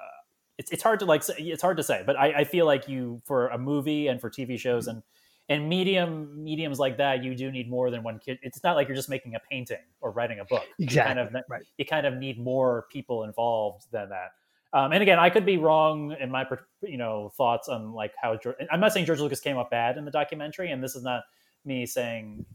it's it's hard to like it's hard to say, but I, I feel like you for a movie and for T V shows and and medium mediums like that, you do need more than one kid. It's not like you're just making a painting or writing a book. Exactly. You kind of, right. you kind of need more people involved than that. Um, and again, I could be wrong in my you know thoughts on like how I'm not saying George Lucas came up bad in the documentary, and this is not me saying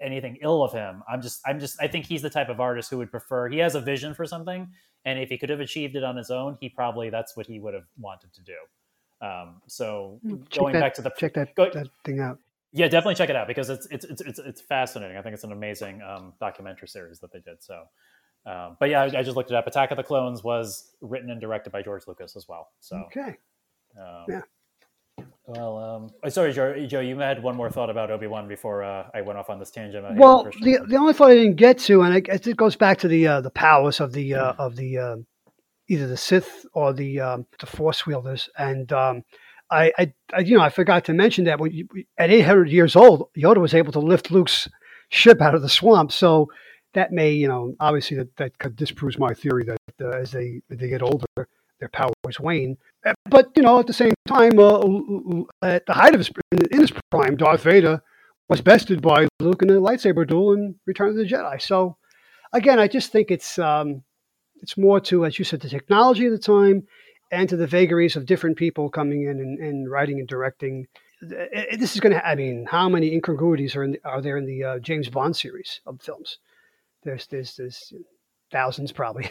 anything ill of him. I'm just, I'm just, I think he's the type of artist who would prefer, he has a vision for something, and if he could have achieved it on his own, he probably, that's what he would have wanted to do. Um, so check going that, back to the, check that, go, that thing out. Yeah, definitely check it out because it's, it's, it's, it's, it's fascinating. I think it's an amazing um, documentary series that they did. So, um, but yeah, I, I just looked it up. Attack of the Clones was written and directed by George Lucas as well. So, okay. Um, yeah. Well, um, sorry, Joe, Joe, you had one more thought about Obi-Wan before uh, I went off on this tangent. I well, the the only thought I didn't get to, and I, it goes back to the uh, the powers of the uh, of the uh, either the Sith or the um, the Force wielders, and um, I, I, I you know I forgot to mention that when you, at eight hundred years old, Yoda was able to lift Luke's ship out of the swamp. So that may you know obviously that that disproves my theory that uh, as they as they get older, their powers wane. But, you know, at the same time, uh, at the height of his, in his prime, Darth Vader was bested by Luke in a lightsaber duel in Return of the Jedi. So, again, I just think it's um, it's more to, as you said, the technology of the time and to the vagaries of different people coming in and, and writing and directing. This is going to, I mean, how many incongruities are in, are there in the uh, James Bond series of films? There's, there's, there's thousands probably.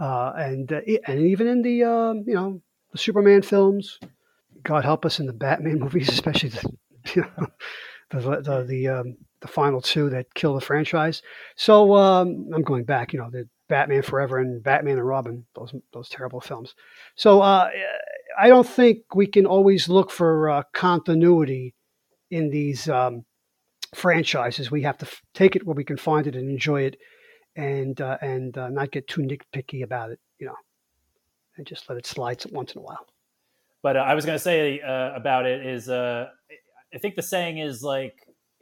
Uh, and uh, and even in the um, you know the Superman films, God help us in the Batman movies, especially the you know, the the the, um, the final two that kill the franchise. So um, I'm going back, you know, the Batman Forever and Batman and Robin, those those terrible films. So uh, I don't think we can always look for uh, continuity in these um, franchises. We have to f- take it where we can find it and enjoy it. And uh, and uh, not get too nitpicky about it, you know, and just let it slide once in a while. But uh, I was going to say uh, about it is, uh, I think the saying is like,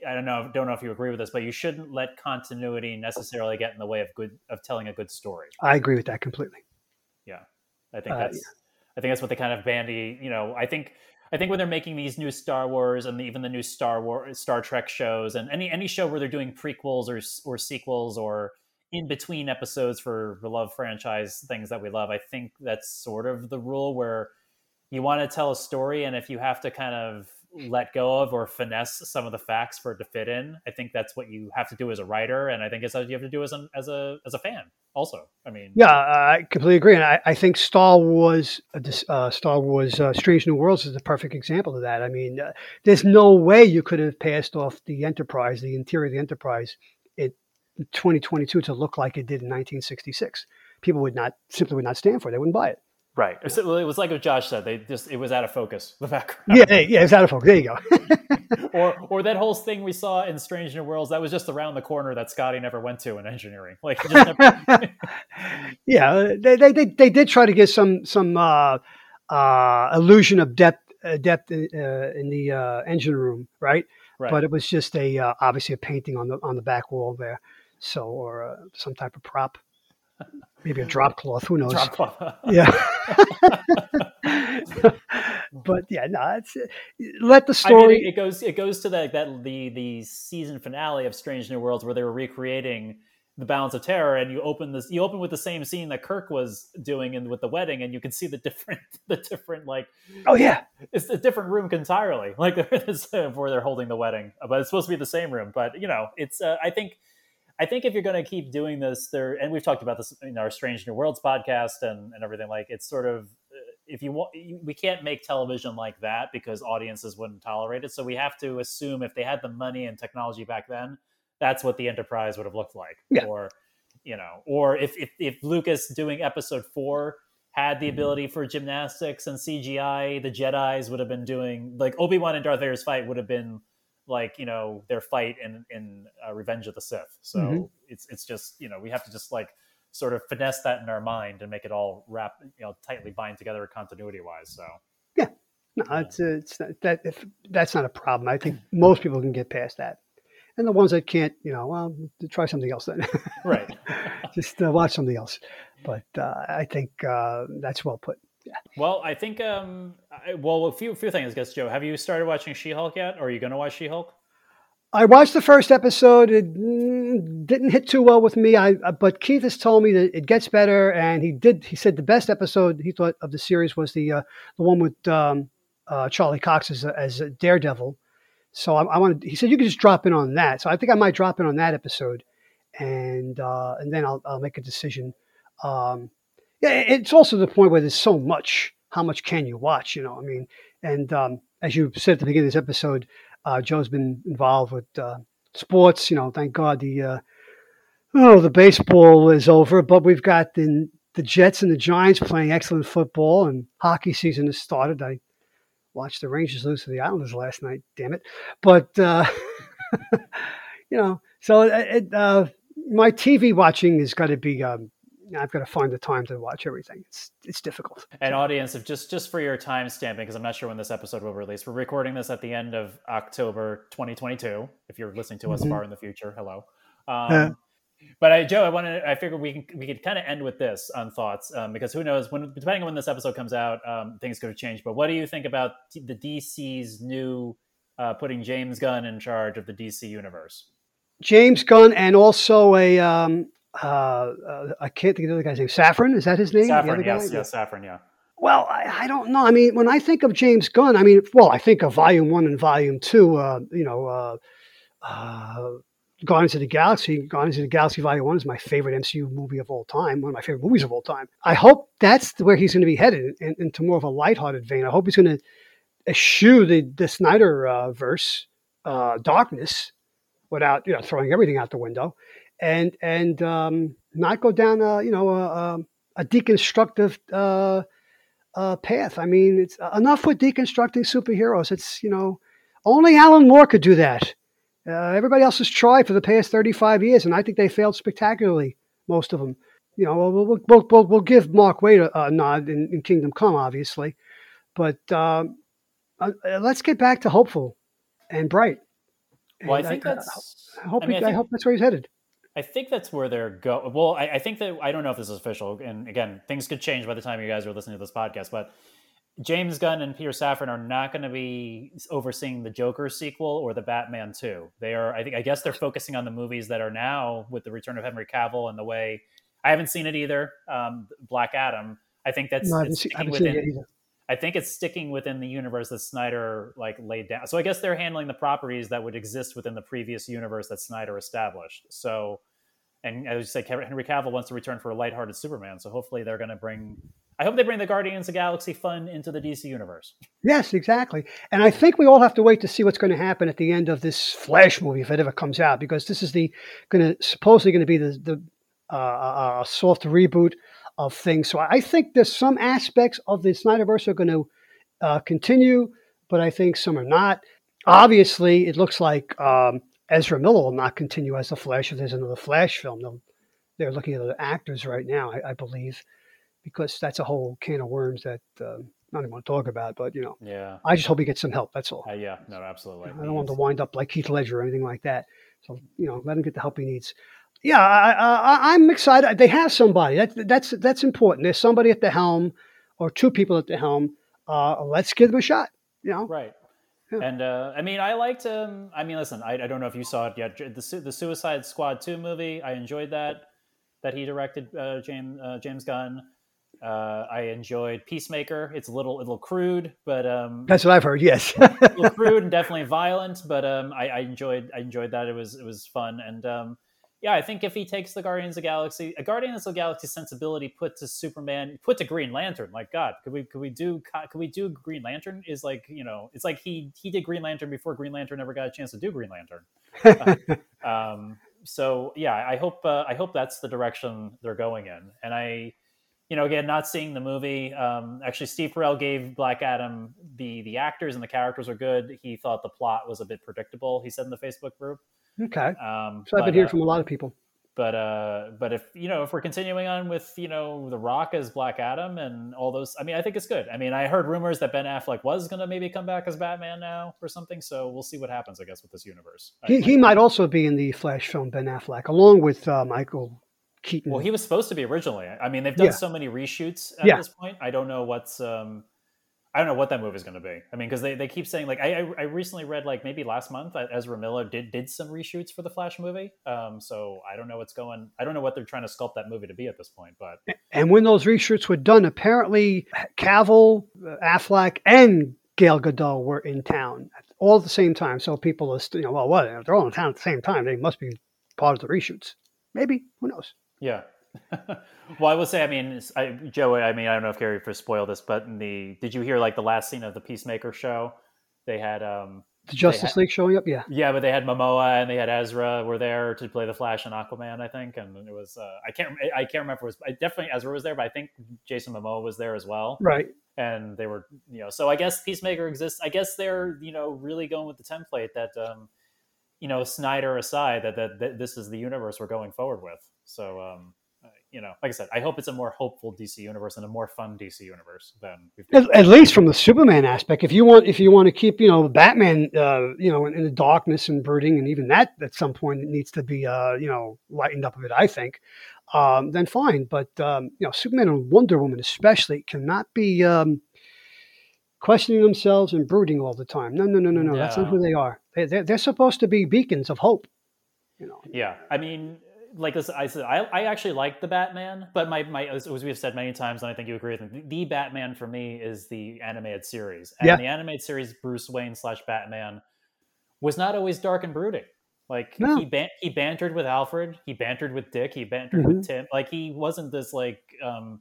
I don't know, don't know if you agree with this, but you shouldn't let continuity necessarily get in the way of good of telling a good story. I agree with that completely. Yeah, I think that's, uh, yeah. I think that's what they kind of bandy. You know, I think. I think when they're making these new Star Wars and even the new Star Wars, Star Trek shows, and any any show where they're doing prequels or or sequels or in between episodes for beloved franchise things that we love, I think that's sort of the rule where you want to tell a story. And if you have to kind of let go of or finesse some of the facts for it to fit in, I think that's what you have to do as a writer. And I think it's what you have to do as an, as a, as a fan also. I mean, yeah, I completely agree. And I, I think Star Wars, uh, Star Wars, uh, Strange New Worlds is the perfect example of that. I mean, uh, there's no way you could have passed off the Enterprise, the interior of the Enterprise, twenty twenty-two to look like it did in nineteen sixty-six. People would not simply would not stand for it. They wouldn't buy it. Right. It was like what Josh said. They just it was out of focus. The background. Yeah, yeah, it's out of focus. There you go. or or that whole thing we saw in Strange New Worlds. That was just around the corner that Scotty never went to in engineering. Like, he just never... yeah, they, they they they did try to get some some uh, uh, illusion of depth uh, depth in, uh, in the uh, engine room, right? Right. But it was just a uh, obviously a painting on the on the back wall there. So, or uh, some type of prop, maybe a drop cloth, who knows? Drop cloth. Yeah. But yeah, no, it's, let the story. I mean, it goes, it goes to that, that the, the season finale of Strange New Worlds where they were recreating the Balance of Terror. And you open this, you open with the same scene that Kirk was doing in with the wedding, and you can see the different, the different, like, oh yeah, it's a different room entirely. Like where they're holding the wedding, but it's supposed to be the same room. But you know, it's, uh, I think, I think if you're going to keep doing this there, and we've talked about this in our Strange New Worlds podcast and, and everything, like it's sort of, if you want, we can't make television like that because audiences wouldn't tolerate it. So we have to assume if they had the money and technology back then, that's what the Enterprise would have looked like. Yeah. Or, you know, or if, if, if Lucas doing episode four had the ability for gymnastics and C G I, the Jedis would have been doing like Obi-Wan and Darth Vader's fight would have been like, you know, their fight in, in uh, Revenge of the Sith. So mm-hmm. it's it's just, you know, we have to just like sort of finesse that in our mind and make it all wrap, you know, tightly bind together continuity wise. So, yeah, no, yeah. it's, a, it's not, that if that's not a problem. I think most people can get past that. And the ones that can't, you know, well, try something else then. Right. Just uh, watch something else. But uh, I think uh, that's well put. Yeah. Well, I think, um, I, well, a few few things, I guess, Joe. Have you started watching She-Hulk yet? Or are you going to watch She-Hulk? I watched the first episode. It didn't hit too well with me. I but Keith has told me that it gets better, and he did. He said the best episode he thought of the series was the uh, the one with um, uh, Charlie Cox as a, as a Daredevil. So I, I wanted. He said you could just drop in on that. So I think I might drop in on that episode, and uh, and then I'll I'll make a decision. Um, yeah, it's also the point where there's so much. How much can you watch? You know, I mean, and um, as you said at the beginning of this episode. Uh, Joe's been involved with uh, sports, you know. Thank God the uh, oh the baseball is over, but we've got the the Jets and the Giants playing excellent football, and hockey season has started. I watched the Rangers lose to the Islanders last night. Damn it! But uh, you know, so it, uh, my T V watching has got to be. Um, I've got to find the time to watch everything. It's it's difficult. An audience of just just for your time stamping, because I'm not sure when this episode will release. We're recording this at the end of October twenty twenty-two. If you're listening to us mm-hmm. far in the future, hello. Um, yeah. But I, Joe, I wanted. I figured we can, we could kind of end with this on thoughts, um, because who knows when, depending on when this episode comes out, um, things could have changed. But what do you think about the D C's new uh, putting James Gunn in charge of the D C universe? James Gunn, and also a. Um... Uh, uh, I can't think of the other guy's name. Safran, is that his name? Safran, yes, yes, yeah. Safran, yeah. Well, I, I don't know. I mean, when I think of James Gunn, I mean, well, I think of Volume One and Volume Two. Uh, you know, uh, uh, Guardians of the Galaxy. Guardians of the Galaxy Volume One is my favorite M C U movie of all time. One of my favorite movies of all time. I hope that's where he's going to be headed, in, into more of a lighthearted vein. I hope he's going to eschew the, the Snyder uh, verse uh, darkness without, you know, throwing everything out the window. And and um, not go down a you know a, a deconstructive uh, uh, path. I mean, it's enough with deconstructing superheroes. It's you know only Alan Moore could do that. Uh, everybody else has tried for the past thirty-five years, and I think they failed spectacularly. Most of them. You know, we'll we'll we'll, we'll give Mark Waid a, a nod in, in Kingdom Come, obviously, but um, uh, let's get back to hopeful and bright. And well, I think I, that's. I hope I, mean, he, I, think... I hope that's where he's headed. I think that's where they're go. Well, I, I think that I don't know if this is official, and again, things could change by the time you guys are listening to this podcast. But James Gunn and Peter Safran are not going to be overseeing the Joker sequel or the Batman two. They are, I think, I guess they're focusing on the movies that are now with the return of Henry Cavill and the way I haven't seen it either. Um, Black Adam. I think that's no, I it's sticking seen, within. It I think it's sticking within the universe that Snyder like laid down. So I guess they're handling the properties that would exist within the previous universe that Snyder established. So, and as you say, Henry Cavill wants to return for a lighthearted Superman. So hopefully they're going to bring, I hope they bring the Guardians of the Galaxy fun into the D C universe. Yes, exactly. And I think we all have to wait to see what's going to happen at the end of this Flash movie, if it ever comes out, because this is the going to supposedly going to be the, the uh, uh, soft reboot of things. So I think there's some aspects of the Snyderverse are going to uh, continue, but I think some are not. Obviously, it looks like um, Ezra Miller will not continue as the Flash. If there's another Flash film, they'll, they're looking at other actors right now, I, I believe, because that's a whole can of worms that uh, I don't even want to talk about, but you know, yeah. I just hope he gets some help. That's all. Uh, yeah, no, absolutely. I don't want him to wind up like Heath Ledger or anything like that. So, you know, let him get the help he needs. Yeah, I, I, I'm excited. They have somebody. That, that's that's important. There's somebody at the helm, or two people at the helm. Uh, let's give them a shot. You know, right? Yeah. And uh, I mean, I liked. Um, I mean, listen, I, I don't know if you saw it yet. The the Suicide Squad two movie. I enjoyed that. That he directed, uh, James uh, James Gunn. Uh, I enjoyed Peacemaker. It's a little a little crude, but um, that's what I've heard. Yes, a little crude and definitely violent, but um, I, I enjoyed I enjoyed that. It was it was fun and. Um, Yeah, I think if he takes the Guardians of the Galaxy, a Guardians of the Galaxy sensibility put to Superman, put to Green Lantern. Like God, could we could we do could we do Green Lantern? Is like you know, it's like he he did Green Lantern before Green Lantern ever got a chance to do Green Lantern. uh, um, so yeah, I hope uh, I hope that's the direction they're going in. And I, you know, again, not seeing the movie. Um, actually, Steve Carell gave Black Adam the the actors and the characters are good. He thought the plot was a bit predictable. He said in the Facebook group. Okay. Um, so I've but, been hearing uh, from a lot of people. But uh, but if you know if we're continuing on with you know The Rock as Black Adam and all those, I mean I think it's good. I mean I heard rumors that Ben Affleck was going to maybe come back as Batman now or something. So we'll see what happens I guess with this universe. He I, he might also be in the Flash film Ben Affleck along with uh, Michael Keaton. Well, he was supposed to be originally. I mean, they've done yeah. so many reshoots at yeah. this point. I don't know what's um, I don't know what that movie is going to be. I mean, because they, they keep saying, like, I I recently read, like, maybe last month, Ezra Miller did did some reshoots for the Flash movie. Um, so I don't know what's going. I don't know what they're trying to sculpt that movie to be at this point. But and when those reshoots were done, apparently Cavill, Affleck, and Gal Gadot were in town all at the same time. So people are still, you know, well, what? If they're all in town at the same time, they must be part of the reshoots. Maybe, who knows? Yeah. Well, I will say, I mean, I, Joey, I mean, I don't know if Gary for spoil this, but in the did you hear like the last scene of the Peacemaker show? They had um, the Justice had, League showing up, yeah, yeah, but they had Momoa and they had Ezra were there to play the Flash and Aquaman, I think, and it was uh, I can't I can't remember if it was I definitely Ezra was there, but I think Jason Momoa was there as well, right? And they were, you know, so I guess Peacemaker exists. I guess they're, you know, really going with the template that um, you know, Snyder aside, that, that that this is the universe we're going forward with. So. Um, You know, like I said, I hope it's a more hopeful D C universe and a more fun D C universe than we've been. At, at least from the Superman aspect. If you want, if you want to keep, you know, Batman, uh, you know, in, in the darkness and brooding, and even that at some point it needs to be, uh, you know, lightened up a bit. I think, um, then fine. But um, you know, Superman and Wonder Woman especially cannot be um, questioning themselves and brooding all the time. No, no, no, no, no. Yeah. That's not who they are. They, they're, they're supposed to be beacons of hope. You know. Yeah, I mean. Like this, I said, I, I actually like the Batman, but my, my as we have said many times, and I think you agree with me, the Batman for me is the animated series. And yeah. the animated series, Bruce Wayne slash Batman, was not always dark and brooding. Like no. he ban- he bantered with Alfred, he bantered with Dick, he bantered mm-hmm. with Tim. Like he wasn't this like. Um,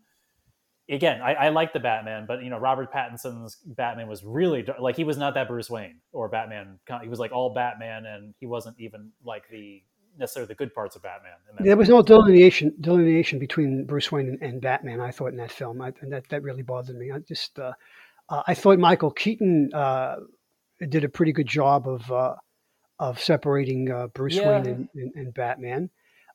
Again, I, I like the Batman, but you know Robert Pattinson's Batman was really like he was not that Bruce Wayne or Batman. He was like all Batman, and he wasn't even like the. necessarily the good parts of Batman. There movie. was no delineation delineation between Bruce Wayne and, and Batman, I thought, in that film. I, and that, that really bothered me. I just, uh, uh, I thought Michael Keaton uh, did a pretty good job of uh, of separating uh, Bruce yeah. Wayne and, and, and Batman.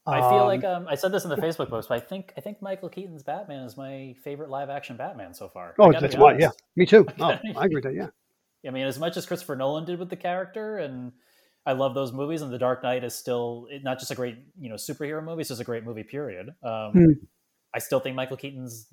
Um, I feel like, um, I said this in the Facebook post, but I think I think Michael Keaton's Batman is my favorite live action Batman so far. Oh, that's why, yeah. Me too. Oh, I agree with that, yeah. I mean, as much as Christopher Nolan did with the character and I love those movies, and The Dark Knight is still not just a great, you know, superhero movie. It's just a great movie, period. Um, mm. I still think Michael Keaton's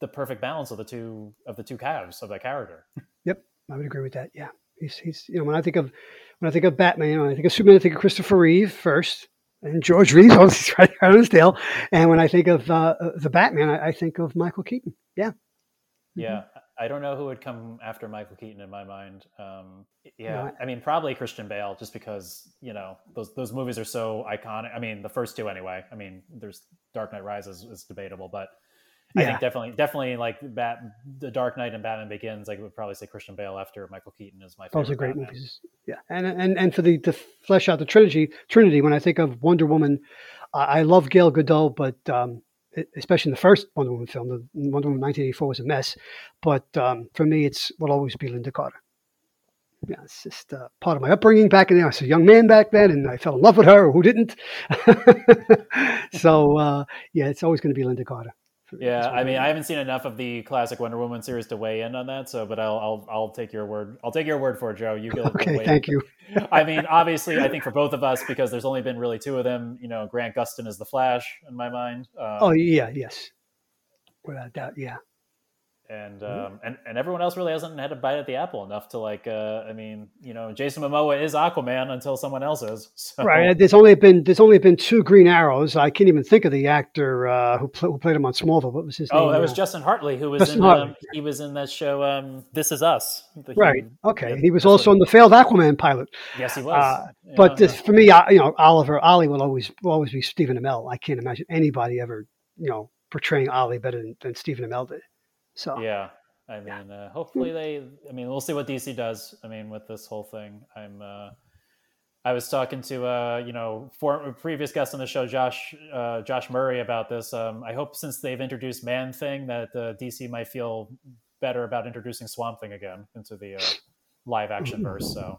the perfect balance of the two of the two halves of that character. Yep, I would agree with that. Yeah, he's he's you know when I think of when I think of Batman, you know, when I think of Superman, I think of Christopher Reeve first, and George Reeves always right on his tail. And when I think of uh, the Batman, I, I think of Michael Keaton. Yeah, mm-hmm. yeah. I don't know who would come after Michael Keaton in my mind. Um, yeah, I mean, probably Christian Bale, just because, you know, those those movies are so iconic. I mean, the first two anyway. I mean, there's Dark Knight Rises is debatable, but yeah. I think definitely, definitely like Bat, The Dark Knight and Batman Begins, I would probably say Christian Bale after Michael Keaton is my favorite. Those are great Batman. movies. Yeah, and and and for the to flesh out the trilogy, Trinity, when I think of Wonder Woman, uh, I love Gail Godot, but... Um, especially in the first Wonder Woman film, the Wonder Woman nineteen eighty-four was a mess, but um, for me, it's will always be Linda Carter. Yeah, it's just uh, part of my upbringing back in there. I was a young man back then, and I fell in love with her. Or who didn't? so uh, yeah, it's always going to be Linda Carter. Yeah, I mean, I haven't seen enough of the classic Wonder Woman series to weigh in on that. So, but I'll I'll, I'll take your word. I'll take your word for it, Joe. You go. Okay, weigh thank in. you. I mean, obviously, I think for both of us, because there's only been really two of them. You know, Grant Gustin is the Flash in my mind. Um, oh yeah, yes, without doubt, yeah. And um, mm-hmm. and and everyone else really hasn't had a bite at the apple enough to like. Uh, I mean, you know, Jason Momoa is Aquaman until someone else is. So. Right. There's only been there's only been two Green Arrows. I can't even think of the actor uh, who pl- who played him on Smallville. What was his oh, name? Oh, that now? was Justin Hartley, who was Justin in um, he was in that show. Um, this is Us. Right. He, okay. Yeah, he was also in the failed Aquaman pilot. Yes, he was. Uh, but know, this, no. for me, I, you know, Oliver Ollie will always will always be Stephen Amell. I can't imagine anybody ever you know portraying Ollie better than, than Stephen Amell did. So yeah, I mean, yeah. Uh, hopefully they. I mean, we'll see what D C does. I mean, with this whole thing, I'm. Uh, I was talking to uh, you know, former previous guest on the show, Josh uh, Josh Murray, about this. Um, I hope since they've introduced Man Thing, that uh, D C might feel better about introducing Swamp Thing again into the uh, live action verse. So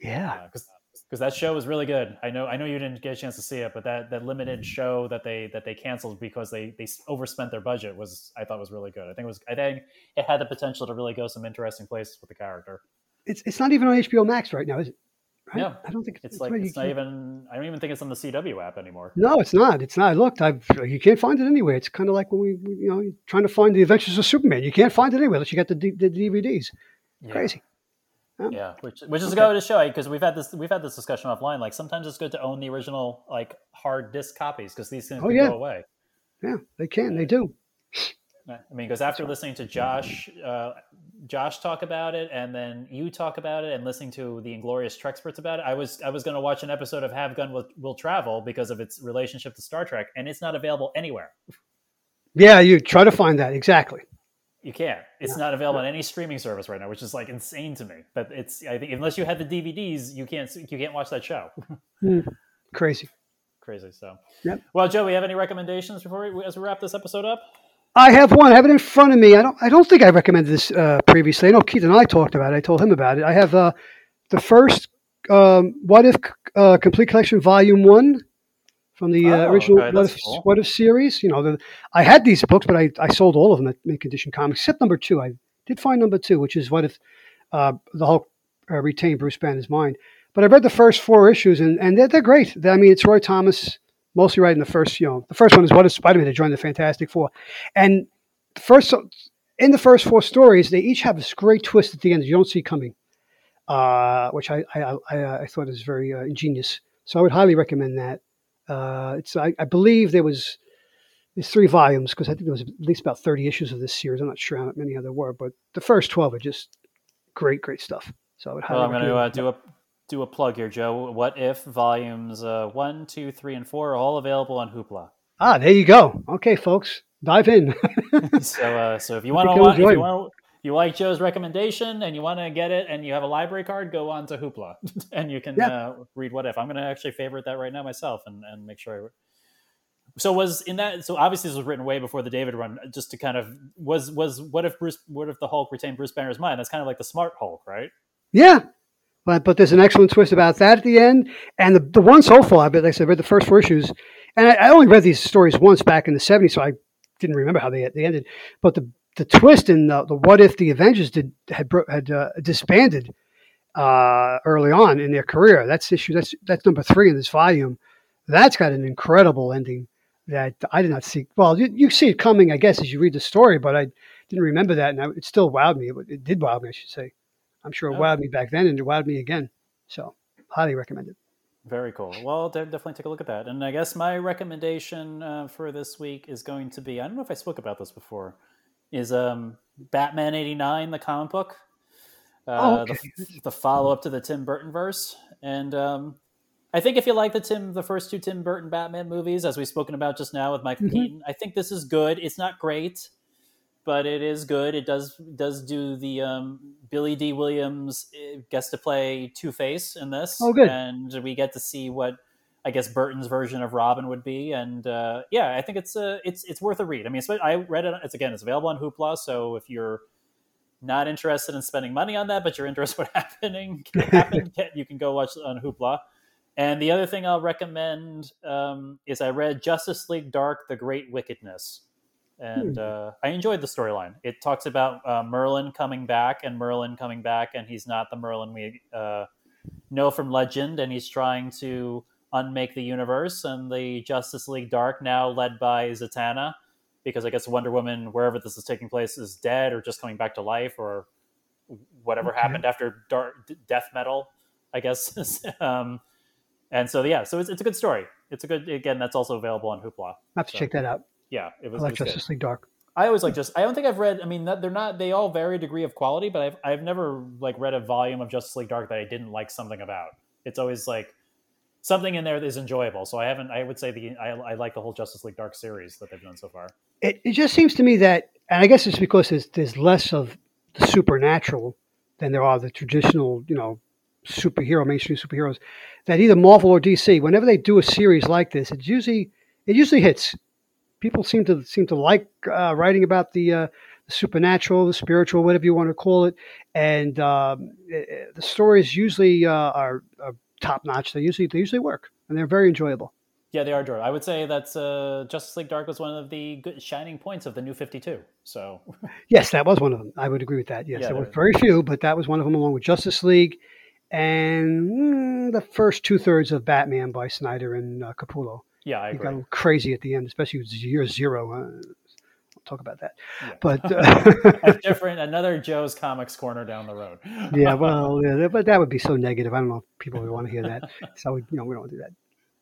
yeah, because uh, because that show was really good. I know I know you didn't get a chance to see it, but that, that limited show that they that they canceled because they, they overspent their budget was I thought was really good. I think it was I think it had the potential to really go some interesting places with the character. It's it's not even on H B O Max right now, is it? Right? No, I don't think it's, it's like it's not even. I don't even think it's on the C W app anymore. No, it's not. It's not. I looked. I've you can't find it anywhere. It's kind of like when we, we you know, you're trying to find the Adventures of Superman. You can't find it anywhere unless you got the, D, the D V Ds. Yeah. Crazy. Yeah. yeah, which which is okay. Going to show because we've had this we've had this discussion offline. Like sometimes it's good to own the original like hard disc copies because these things oh, can yeah. go away. Yeah, they can. Yeah. They do. I mean, because after listening to Josh, uh, Josh talk about it, and then you talk about it, and listening to the Inglourious Trexperts about it, I was I was going to watch an episode of Have Gun Will, Will Travel because of its relationship to Star Trek, and it's not available anywhere. Yeah, you try to find that exactly. You can't. It's yeah. not available yeah. on any streaming service right now, which is like insane to me. But it's I think unless you had the D V Ds, you can't you can't watch that show. mm, crazy, crazy. So, yep. Well, Joe, we have any recommendations before we as we wrap this episode up? I have one. I have it in front of me. I don't I don't think I recommended this uh, previously. I know Keith and I talked about it. I told him about it. I have uh, the first um, What If uh, Complete Collection Volume one from the uh, oh, original okay, what, if, cool. What If series. You know, the, I had these books, but I, I sold all of them at Mint Condition Comics, except number two. I did find number two, which is What If uh, the Hulk uh, retained Bruce Banner's mind. But I read the first four issues, and, and they're, they're great. I mean, it's Roy Thomas... mostly right in the first, you know, the first one is what is Spider-Man to join the Fantastic Four. And the first, in the first four stories, they each have this great twist at the end that you don't see coming, uh, which I I, I I thought is very uh, ingenious. So I would highly recommend that. Uh, it's I, I believe there was there's three volumes because I think there was at least about thirty issues of this series. I'm not sure how many other were, but the first twelve are just great, great stuff. So I would highly well, I'm going to uh, do a Do a plug here, Joe. What If volumes uh, one, two, three, and four are all available on Hoopla. Ah, there you go. Okay, folks, dive in. so, uh, so if you want to, if you want, you like Joe's recommendation and you want to get it, and you have a library card, go on to Hoopla, and you can yeah. uh, read What If. I'm going to actually favorite that right now myself, and, and make sure I. Re- So was in that, so obviously this was written way before the David run, just to kind of was was what if Bruce, what if the Hulk retained Bruce Banner's mind? That's kind of like the Smart Hulk, right? Yeah. But but there's an excellent twist about that at the end. And the, the one so far, like I said, I read the first four issues. And I, I only read these stories once back in the seventies, so I didn't remember how they they ended. But the, the twist in the, the What If the Avengers did had had uh, disbanded uh, early on in their career. That's issue that's that's number three in this volume. That's got an incredible ending that I did not see. Well, you, you see it coming, I guess, as you read the story, but I didn't remember that. And I, it still wowed me. It, it did wow me, I should say. I'm sure it wowed me back then, and it wowed me again. So, highly recommend it. Very cool. Well, definitely take a look at that. And I guess my recommendation uh, for this week is going to be, I don't know if I spoke about this before, is um, Batman eighty-nine, the comic book. Uh, oh, okay. the, the follow-up to the Tim Burton verse. And um, I think if you like the Tim, the first two Tim Burton Batman movies, as we've spoken about just now with Michael mm-hmm. Keaton, I think this is good. It's not great. But it is good. It does does do the um, Billy D. Williams gets to play Two-Face in this. Oh, good. And we get to see what, I guess, Burton's version of Robin would be. And uh, yeah, I think it's a, it's it's worth a read. I mean, it's, I read it. It's, again, it's available on Hoopla. So if you're not interested in spending money on that, but you're interested in what happening can happen, you can go watch it on Hoopla. And the other thing I'll recommend um, is I read Justice League Dark, The Great Wickedness. And uh, I enjoyed the storyline. It talks about uh, Merlin coming back and Merlin coming back, and he's not the Merlin we uh, know from legend, and he's trying to unmake the universe. And the Justice League Dark, now led by Zatanna, because I guess Wonder Woman, wherever this is taking place, is dead or just coming back to life or whatever okay. happened after dark, Death Metal, I guess. um, and so, yeah, so it's, it's a good story. It's a good, again, that's also available on Hoopla. I have to so. check that out. Yeah, it was. I like Justice League Dark. I always like just. I don't think I've read. I mean, they're not. They all vary degree of quality, but I've I've never like read a volume of Justice League Dark that I didn't like something about. It's always like something in there that is enjoyable. So I haven't. I would say the I, I like the whole Justice League Dark series that they've done so far. It it just seems to me that, and I guess it's because there's there's less of the supernatural than there are the traditional, you know, superhero mainstream superheroes. That either Marvel or D C, whenever they do a series like this, it's usually it usually hits. People seem to seem to like uh, writing about the, uh, the supernatural, the spiritual, whatever you want to call it, and um, it, the stories usually uh, are, are top notch. They usually they usually work, and they're very enjoyable. Yeah, they are enjoyable. I would say that's uh, Justice League Dark was one of the good shining points of the New fifty-two. So yes, that was one of them. I would agree with that. Yes, yeah, there were very few, but that was one of them, along with Justice League and mm, the first two thirds of Batman by Snyder and uh, Capullo. Yeah, I agree. He got a little crazy at the end, especially with year zero. Uh, we'll talk about that. Yeah. But uh, a different, another Joe's Comics Corner down the road. yeah, well, yeah, but that would be so negative. I don't know if people would want to hear that. So we, you know, we don't do that.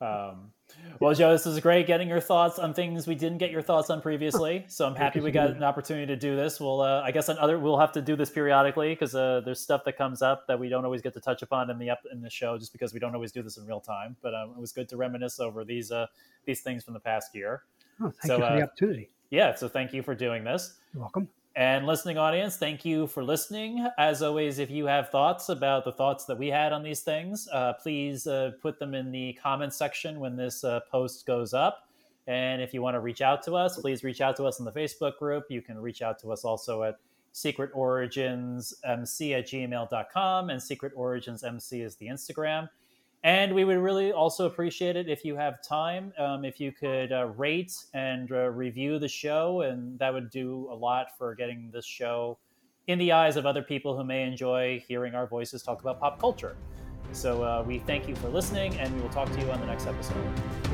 Um, well, Joe, this was great getting your thoughts on things we didn't get your thoughts on previously. So I'm happy we got an opportunity to do this. We'll, uh, I guess, on other we'll have to do this periodically because uh, there's stuff that comes up that we don't always get to touch upon in the up in the show, just because we don't always do this in real time. But um, it was good to reminisce over these uh, these things from the past year. Oh, thank so, you for uh, the opportunity. Yeah, so thank you for doing this. You're welcome. And listening audience, thank you for listening. As always, if you have thoughts about the thoughts that we had on these things, uh, please uh, put them in the comments section when this uh, post goes up. And if you want to reach out to us, please reach out to us in the Facebook group. You can reach out to us also at secret origins m c at gmail dot com, and secret origins m c is the Instagram. And we would really also appreciate it if you have time, um, if you could uh, rate and uh, review the show, and that would do a lot for getting this show in the eyes of other people who may enjoy hearing our voices talk about pop culture. So uh, we thank you for listening, and we will talk to you on the next episode.